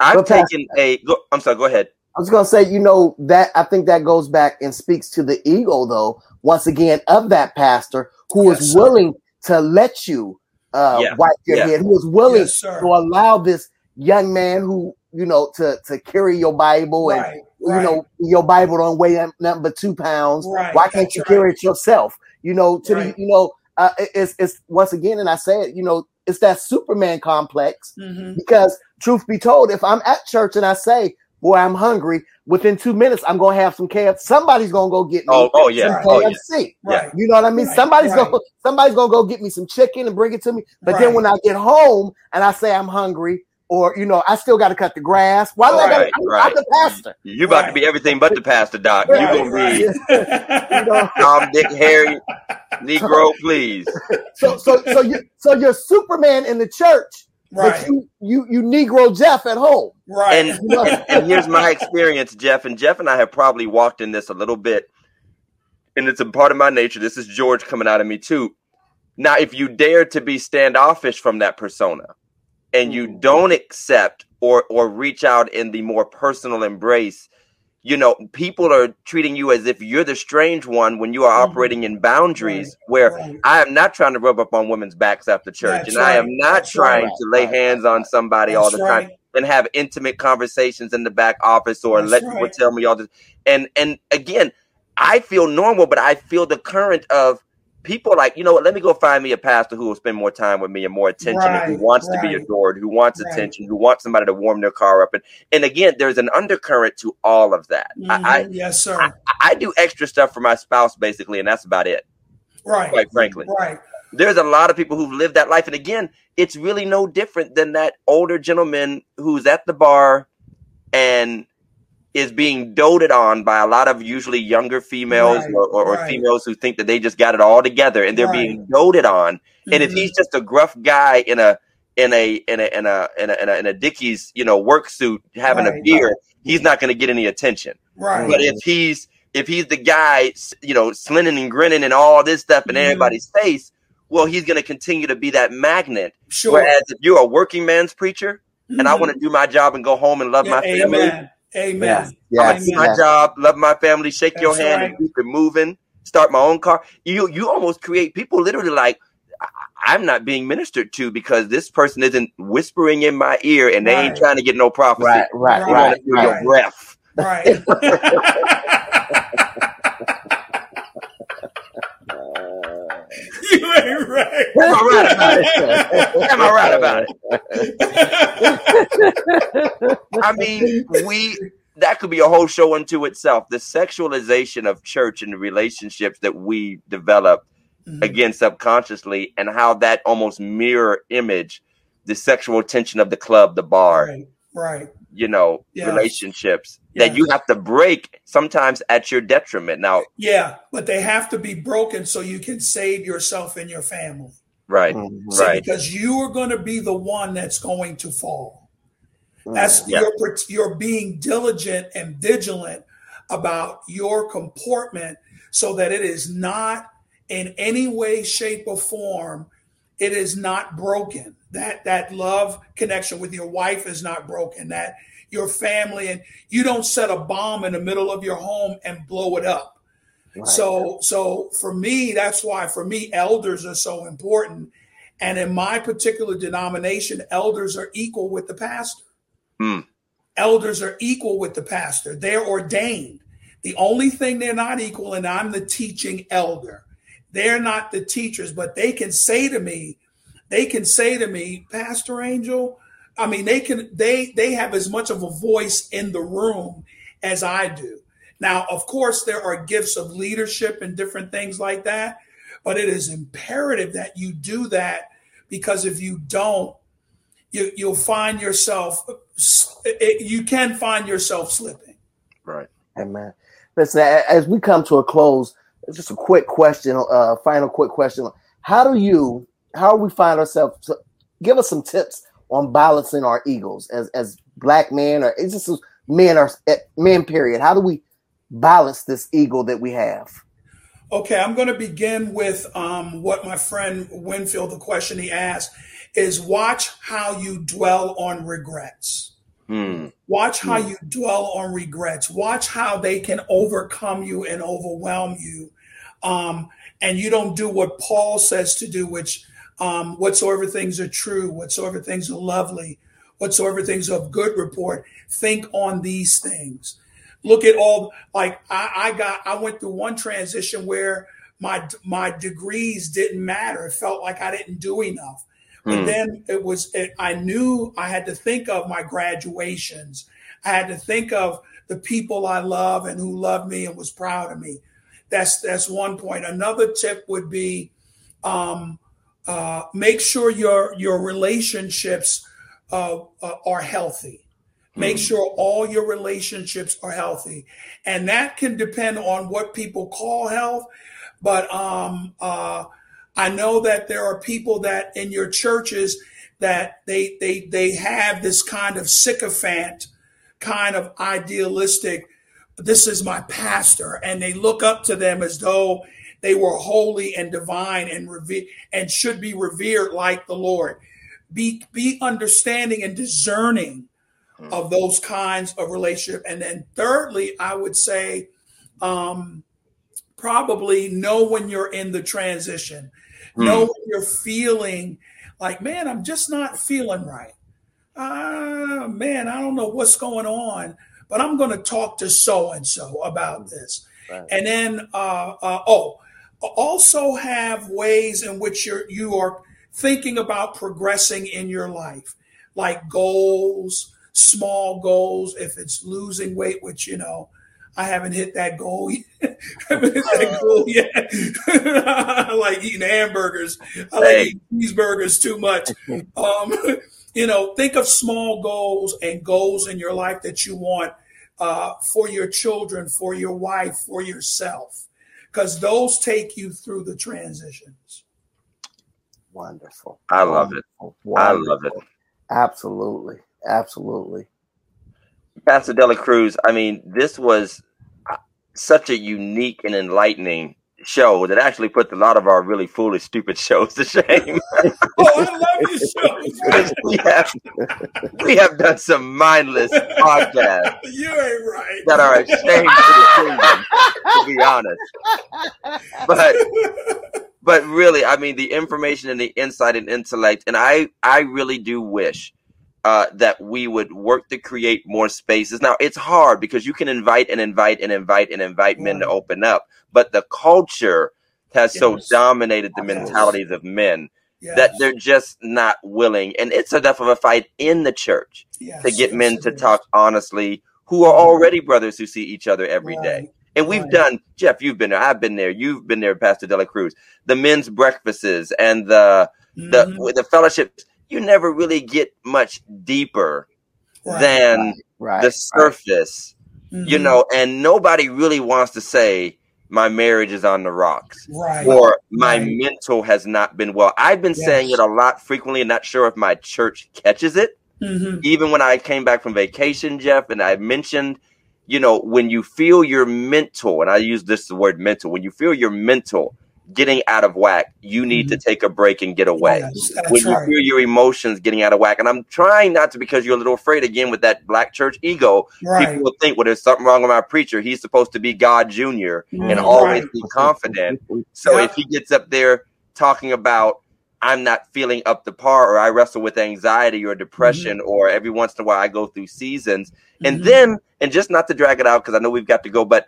I've taken a go, I'm sorry, go ahead. I was gonna say, you know, that I think that goes back and speaks to the ego though, once again, of that pastor who yes, is sir. willing to let you uh yeah. wipe your yeah. head, who is willing yes, to allow this young man who you know, to, to carry your Bible and, right, right. you know, your Bible don't weigh nothing but two pounds. Right, Why can't you carry right. it yourself? You know, to right. the, you know, uh, it's, it's once again, and I say it, you know, it's that Superman complex mm-hmm. because truth be told, if I'm at church and I say, boy, I'm hungry, within two minutes, I'm going to have some K F C. Somebody's going to go get me oh, oh, yeah. some oh, K F C. Yeah. Right. You know what I mean? Right. Somebody's right. going somebody's gonna go get me some chicken and bring it to me. But right. then when I get home and I say I'm hungry, or, you know, I still got to cut the grass. Why do I got to I'm right. the pastor? You're about right. to be everything but the pastor, Doc. Right. You're going to be you know? Tom, Dick, Harry, Negro, please. So so, so, you, so you're Superman in the church, right. but you, you you Negro Jeff at home. Right. And, you know? and, and here's my experience, Jeff. And Jeff and I have probably walked in this a little bit. And it's a part of my nature. This is George coming out of me, too. Now, if you dare to be standoffish from that persona, and you don't accept or or reach out in the more personal embrace, you know, people are treating you as if you're the strange one when you are mm-hmm. operating in boundaries right. where right. I am not trying to rub up on women's backs after church. That's and right. I am not That's trying right. to lay hands on somebody That's all the right. time and have intimate conversations in the back office or That's let right. people tell me all this. And, and again, I feel normal, but I feel the current of, people are like, you know what, let me go find me a pastor who will spend more time with me and more attention right, and who wants right, to be adored, who wants right. attention, who wants somebody to warm their car up. And, and again, there's an undercurrent to all of that. Mm-hmm. I, yes, sir. I, I do extra stuff for my spouse, basically, and that's about it. Right. Quite frankly. Right. There's a lot of people who've lived that life. And again, it's really no different than that older gentleman who's at the bar and is being doted on by a lot of usually younger females right, or, or right. females who think that they just got it all together and they're right. being doted on. Mm-hmm. And if he's just a gruff guy in a, in a, in a, in a, in a, in a, in a Dickies, you know, work suit, having right, a beer, right. he's not going to get any attention. Right. But if he's, if he's the guy, you know, slinning and grinning and all this stuff in mm-hmm. everybody's face, well, he's going to continue to be that magnet. Sure. Whereas if you're a working man's preacher mm-hmm. and I want to do my job and go home and love yeah, my family, amen. Amen. Yeah. Yes. I do my job, love my family, shake That's your hand, right. and keep it moving. Start my own car. You you almost create people literally like I'm not being ministered to because this person isn't whispering in my ear and they right. ain't trying to get no prophecy. Right, right, right. right. Feel right. your breath. Right. You ain't right. Am I right about it? Am I right about it? I mean, we that could be a whole show unto itself. The sexualization of church and the relationships that we develop mm-hmm. again, subconsciously, and how that almost mirror image, the sexual tension of the club, the bar, right, right. you know, yeah. relationships yeah. that you have to break sometimes at your detriment. Now, yeah, but they have to be broken so you can save yourself and your family. Right. Mm-hmm. See, right. Because you are going to be the one that's going to fall. Mm-hmm. That's yeah. you're, you're being diligent and vigilant about your comportment so that it is not in any way, shape, or form, it is not broken. That that love connection with your wife is not broken. That your family, and you don't set a bomb in the middle of your home and blow it up. Right. So so for me, that's why for me, elders are so important. And in my particular denomination, elders are equal with the pastor. Mm. Elders are equal with the pastor. They're ordained. The only thing they're not equal, and I'm the teaching elder. They're not the teachers, but they can say to me, they can say to me, Pastor Angel, I mean, they can, they, they have as much of a voice in the room as I do. Now, of course, there are gifts of leadership and different things like that, but it is imperative that you do that, because if you don't, you, you'll find yourself, it, you can find yourself slipping. Right. Amen. Listen, as we come to a close, just a quick question, uh, final quick question. How do you, how we find ourselves, give us some tips on balancing our egos as, as black men, or it's just men, or men period. How do we balance this ego that we have? Okay. I'm going to begin with um, what my friend Winfield, the question he asked is, watch how you dwell on regrets. Hmm. Watch how hmm. you dwell on regrets. Watch how they can overcome you and overwhelm you. Um, and you don't do what Paul says to do, which Um, whatsoever things are true, whatsoever things are lovely, whatsoever things are of good report, think on these things. Look at all, like I, I got, I went through one transition where my, my degrees didn't matter. It felt like I didn't do enough. But mm. then it was, it, I knew I had to think of my graduations. I had to think of the people I love and who loved me and was proud of me. That's, that's one point. Another tip would be, um, Uh, make sure your your relationships uh, uh, are healthy. Make sure all your relationships are healthy. And that can depend on what people call health. But um, uh, I know that there are people that in your churches that they they they have this kind of sycophant, kind of idealistic, this is my pastor. And they look up to them as though they were holy and divine and revered, and should be revered like the Lord. Be, be understanding and discerning of those kinds of relationship. And then thirdly, I would say um, probably know when you're in the transition. Mm. Know when you're feeling like, man, I'm just not feeling right. Ah, man, I don't know what's going on, but I'm going to talk to so-and-so about this. Right. And then, uh, uh, oh, also have ways in which you're, you are thinking about progressing in your life, like goals, small goals. If it's losing weight, which, you know, I haven't hit that goal yet. I haven't hit that goal yet. I like eating hamburgers. I like hey. eating cheeseburgers too much. Um, you know, think of small goals and goals in your life that you want uh, for your children, for your wife, for yourself, because those take you through the transitions. Wonderful. I love Wonderful. it. Wonderful. I love it. Absolutely. Absolutely. Pastor De La Cruz, I mean, this was such a unique and enlightening show that actually puts a lot of our really foolish, stupid shows to shame. Oh, I love this show. we, have, we have done some mindless podcasts. You ain't right. That are a shame to the kingdom, to be honest. But but really, I mean, the information and the insight and intellect, and I, I really do wish uh, that we would work to create more spaces. Now, it's hard because you can invite and invite and invite and invite yeah. men to open up. But the culture has yes. so dominated the yes. mentalities of men yes. that they're just not willing. And it's enough of a fight in the church yes. to get yes. men to talk honestly, who are already brothers who see each other every right. day. And we've oh, yeah. done, Jeff, you've been there. I've been there. You've been there, Pastor De La Cruz. The men's breakfasts and the mm-hmm. the, the fellowships. You never really get much deeper right, than right, right, the surface, right. Mm-hmm. you know, and nobody really wants to say my marriage is on the rocks right, or my right. mental has not been well. I've been yes. saying it a lot frequently and not sure if my church catches it. Mm-hmm. Even when I came back from vacation, Jeff, and I mentioned, you know, when you feel your mental, and I use this the word mental, when you feel your mental getting out of whack, you need mm-hmm. to take a break and get away. Yes, when you right. feel your emotions getting out of whack, and I'm trying not to, because you're a little afraid again with that black church ego. Right. People will think, well, there's something wrong with my preacher. He's supposed to be God Junior Mm-hmm. and always right. be confident. So yeah. if he gets up there talking about I'm not feeling up to par, or I wrestle with anxiety or depression, mm-hmm. or every once in a while I go through seasons, mm-hmm. and then, and just not to drag it out because I know we've got to go, but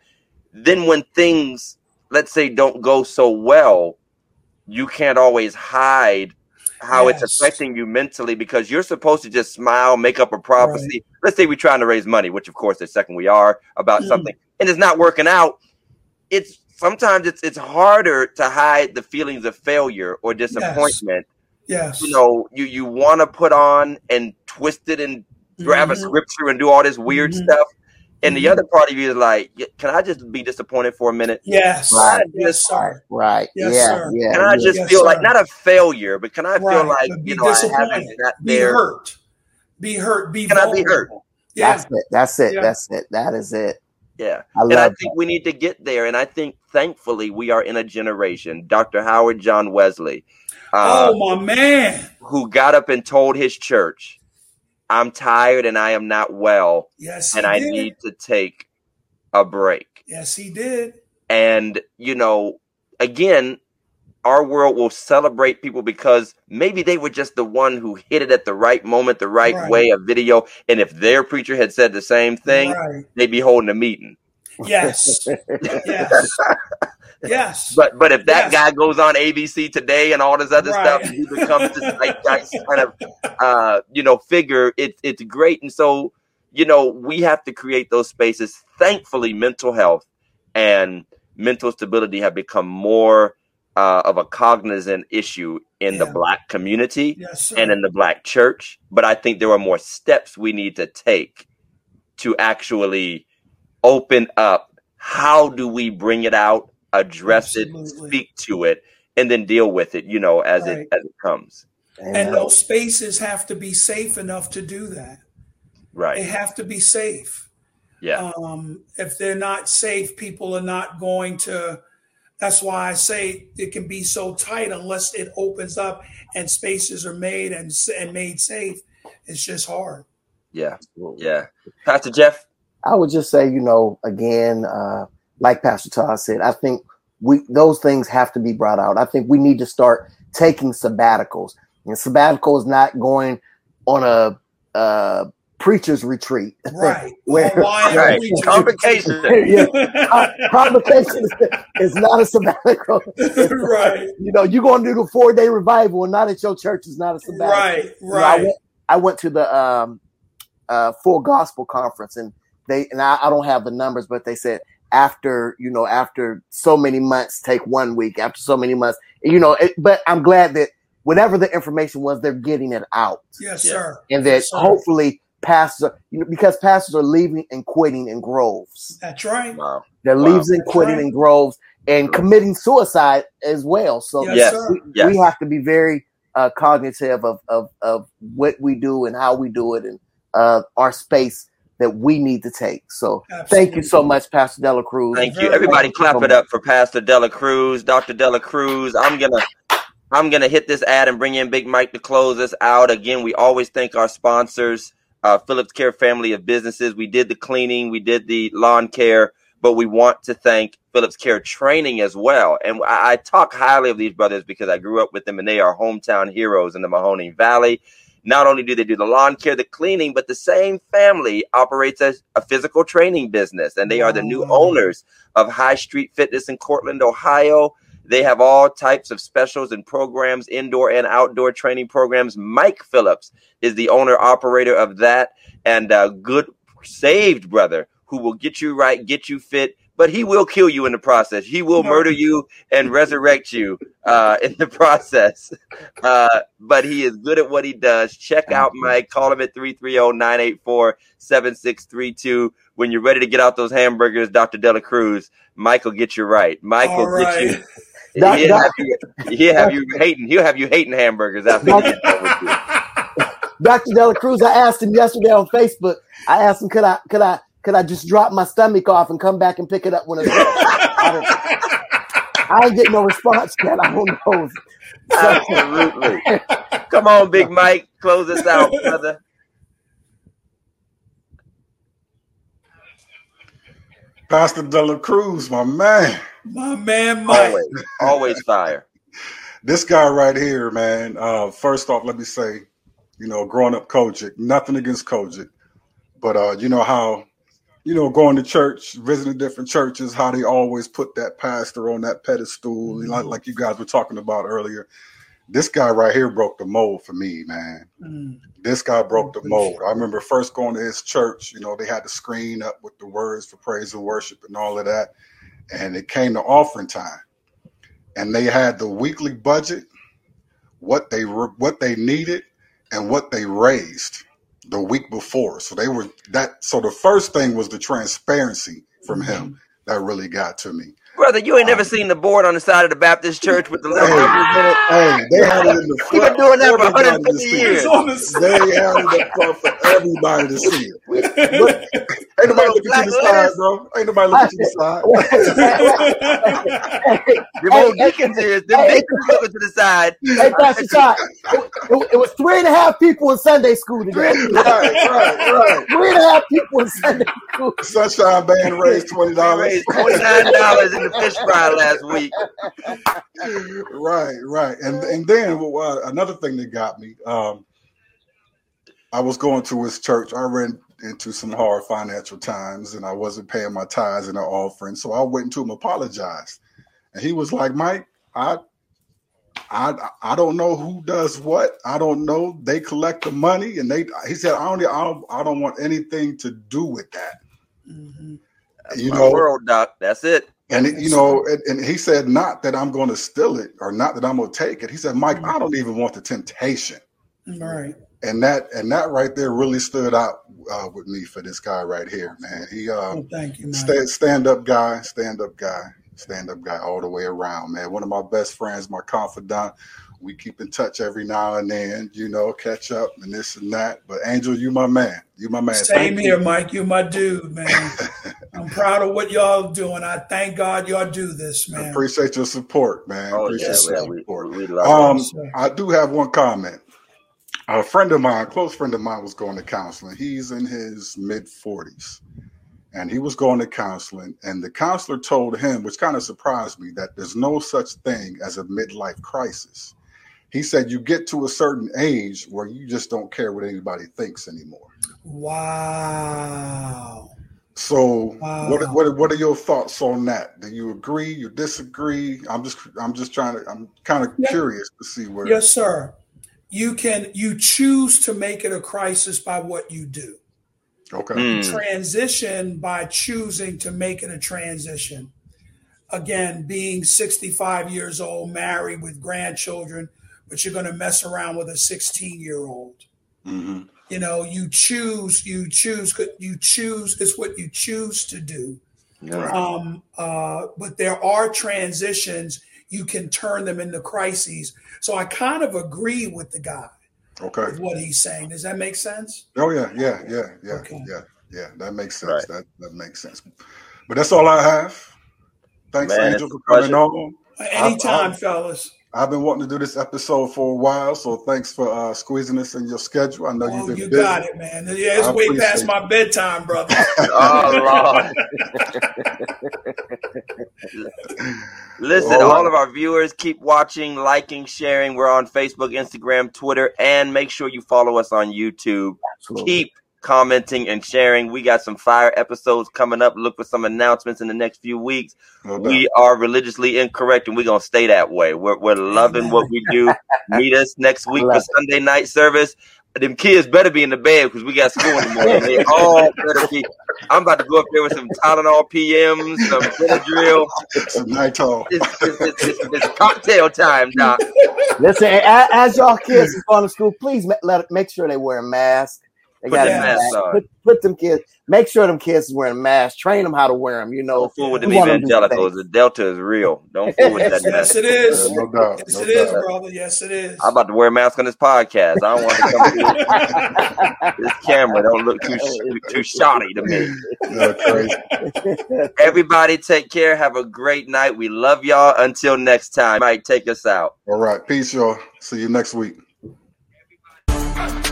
then when things, let's say, don't go so well, you can't always hide how yes. it's affecting you mentally, because you're supposed to just smile, make up a prophecy. Right. Let's say we're trying to raise money, which of course this second we are about mm. something, and it's not working out. It's sometimes it's it's harder to hide the feelings of failure or disappointment. Yes. yes. You know, you, you want to put on and twist it and mm-hmm. grab a scripture and do all this weird mm-hmm. stuff. And the other part of you is like, can I just be disappointed for a minute? Yes. Right. Yes, sir. Right. Yes, yeah. Sir. yeah. Can I just yes, feel sir. like, not a failure, but can I right. feel like, you know, I haven't got there. Be hurt. Be hurt. Be can vulnerable. I be hurt? Yeah. That's it. That's it. Yeah. That's it. That is it. Yeah. I and I think that. we need to get there. And I think, thankfully, we are in a generation. Doctor Howard John Wesley. Uh, oh, my man. Who got up and told his church, I'm tired and I am not well. Yes, and I did. need to take a break. Yes, he did. And, you know, again, our world will celebrate people because maybe they were just the one who hit it at the right moment, the right, right. way, a video. And if their preacher had said the same thing, right. they'd be holding a meeting. Yes. yes. Yes. But but if that yes. guy goes on A B C Today and all this other right. stuff, he becomes this like kind of uh, you know, figure. It's it's great. And so, you know, we have to create those spaces. Thankfully, mental health and mental stability have become more uh, of a cognizant issue in yeah. the Black community yes, and in the Black church. But I think there are more steps we need to take to actually open up. How do we bring it out? Address Absolutely. it, speak to it, and then deal with it, you know, as right. it as it comes. And yeah. those spaces have to be safe enough to do that. Right. They have to be safe. Yeah. Um, if they're not safe, people are not going to. That's why I say it can be so tight unless it opens up and spaces are made and, and made safe. It's just hard. Yeah. Yeah. Pastor Jeff? I would just say, you know, again, uh, like Pastor Todd said, I think we those things have to be brought out. I think we need to start taking sabbaticals. And sabbatical is not going on a uh, preacher's retreat. Right. Where, well, right. Convocation. yeah. uh, convocation is, is not a sabbatical. right. You know, you're going to do the four-day revival and not at your church is not a sabbatical. Right, right. You know, I, went, I went to the um, uh, Full Gospel Conference, and they and I, I don't have the numbers, but they said, after, you know, after so many months, take one week, after so many months, you know, it, but I'm glad that whatever the information was, they're getting it out. Yes, yes. sir. And that yes, sir. hopefully pastors, are, you know, because pastors are leaving and quitting in groves. That's right. Wow. They're wow. leaving and quitting right. in groves and committing suicide as well. So yes, yes. We, yes. we have to be very uh, cognitive of, of, of what we do and how we do it and uh, our space that we need to take. So Absolutely. thank you so much, Pastor De La Cruz. Thank you. Everybody clap it up for Pastor De La Cruz, Doctor De La Cruz. I'm going to I'm gonna hit this ad and bring in Big Mike to close us out. Again, we always thank our sponsors, uh, Phillips Care Family of Businesses. We did the cleaning, we did the lawn care, but we want to thank Phillips Care Training as well. And I, I talk highly of these brothers because I grew up with them and they are hometown heroes in the Mahoning Valley. Not only do they do the lawn care, the cleaning, but the same family operates a, a physical training business. And they are the new owners of High Street Fitness in Cortland, Ohio. They have all types of specials and programs, indoor and outdoor training programs. Mike Phillips is the owner-operator of that, and a good saved brother who will get you right, get you fit, but he will kill you in the process. He will murder you and resurrect you uh, in the process. Uh, but he is good at what he does. Check out Mike. Call him at three three zero, nine eight four, seven six three two. When you're ready to get out those hamburgers, Doctor De La Cruz, Mike will get you right. Mike will right. get you. He'll, that, have that, you, he'll have you hating. He'll have you hating hamburgers after that, he gets that with you. Doctor De La Cruz, I asked him yesterday on Facebook. I asked him, could I, could I, could I just drop my stomach off and come back and pick it up when it's I, I ain't getting no response yet. I don't know. Absolutely. Come on, Big Mike, close us out, brother. Pastor De La Cruz, my man. My man, Mike. Always, always fire. This guy right here, man. Uh, first off, let me say, you know, growing up Kojic, nothing against Kojic, but uh, you know how, you know, going to church, visiting different churches, how they always put that pastor on that pedestal, mm-hmm. like, like you guys were talking about earlier. This guy right here broke the mold for me, man. Mm. This guy broke the mold. I remember first going to his church, you know, they had the screen up with the words for praise and worship and all of that. And it came to offering time. And they had the weekly budget, what they re- what they needed and what they raised the week before. So they were that. So the first thing was the transparency from him mm-hmm. that really got to me. Brother, you ain't never um, seen the board on the side of the Baptist church with the letters. Hey, hey, they had it in the front. We've been doing that for one hundred fifty years. They had it up front for everybody to see it. But, ain't nobody looking to the side, bro. Ain't nobody looking to the side. The old deacons here, the deacons looking to the side. Hey, Pastor Todd, it was three and a half people in Sunday school today. Right, right, right. Three and a half people in Sunday school. Sunshine Band raised twenty dollars. twenty-nine dollars in the fish fry last week. Right, right. And and then well, another thing that got me, um, I was going to his church. I ran into some hard financial times and I wasn't paying my tithes and the offering. So I went to him, apologized. And he was like, Mike, I, I, I don't know who does what. I don't know. They collect the money. And they, he said, I don't, I don't, I don't want anything to do with that. Mm-hmm. That's you my know, world, Doc. That's it. And, it, you know, and, and he said, not that I'm going to steal it or not that I'm going to take it. He said, Mike, I don't even want the temptation. Right. And that and that right there really stood out uh, with me for this guy right here, man. He uh, oh, thank you, stand, stand up guy, stand up guy, stand up guy all the way around, man. One of my best friends, my confidant. We keep in touch every now and then, you know, catch up and this and that. But Angel, you my man. You my man. Same thank here, you. Mike. You my dude, man. I'm proud of what y'all doing. I thank God y'all do this, man. I appreciate your support, man. Oh, appreciate yeah, your man. support. We, we um, you, I do have one comment. A friend of mine, a close friend of mine was going to counseling. He's in his mid forties. And he was going to counseling. And the counselor told him, which kind of surprised me, that there's no such thing as a midlife crisis. He said, you get to a certain age where you just don't care what anybody thinks anymore. Wow. So wow. What, what what are your thoughts on that? Do you agree? You disagree? I'm just I'm just trying to I'm kind of yeah. curious to see where. Yes, sir. You can you choose to make it a crisis by what you do. Okay. Mm. Transition by choosing to make it a transition. Again, being sixty-five years old, married with grandchildren, but you're going to mess around with a sixteen year old. Mm-hmm. You know, you choose, you choose, you choose, it's what you choose to do. Right. Um, uh, but there are transitions. You can turn them into crises. So I kind of agree with the guy. Okay. With what he's saying. Does that make sense? Oh yeah. Yeah. Yeah. Yeah. Okay. Yeah. Yeah. That makes sense. Right. That, that makes sense. But that's all I have. Thanks, Man, Angel, for coming on. Anytime, I, I, fellas. I've been wanting to do this episode for a while, so thanks for uh, squeezing us in your schedule. I know oh, you've been you busy. You got it, man. Yeah, it's I way past it. my bedtime, brother. Oh, Lord. Listen, all, right. all of our viewers, keep watching, liking, sharing. We're on Facebook, Instagram, Twitter, and make sure you follow us on YouTube. Absolutely. Keep commenting and sharing. We got some fire episodes coming up. Look for some announcements in the next few weeks. Well we are religiously incorrect and we're going to stay that way. We're, we're loving what we do. Meet us next week for Sunday night service. them kids better be in the bed because we got school in the morning. They all better be. I'm about to go up there with some Tylenol P Ms, some Benadryl, some Nytol. It's, it's, it's, it's, it's cocktail time, Doc. Listen, as y'all kids is going to school, please let make sure they wear a mask. They got to put, put them kids. Make sure them kids is wearing masks. Train them how to wear them. You know, don't fool with them evangelicals. The Delta is real. Don't fool with that. Yes, it is. No doubt. Yes, no it doubt. is, brother. Yes, it is. I'm about to wear a mask on this podcast. I don't want to come to this camera. Don't look too too shoddy to me. No, crazy. Everybody, take care. Have a great night. We love y'all. Until next time, Mike, take us out. All right, peace, y'all. See you next week. Everybody.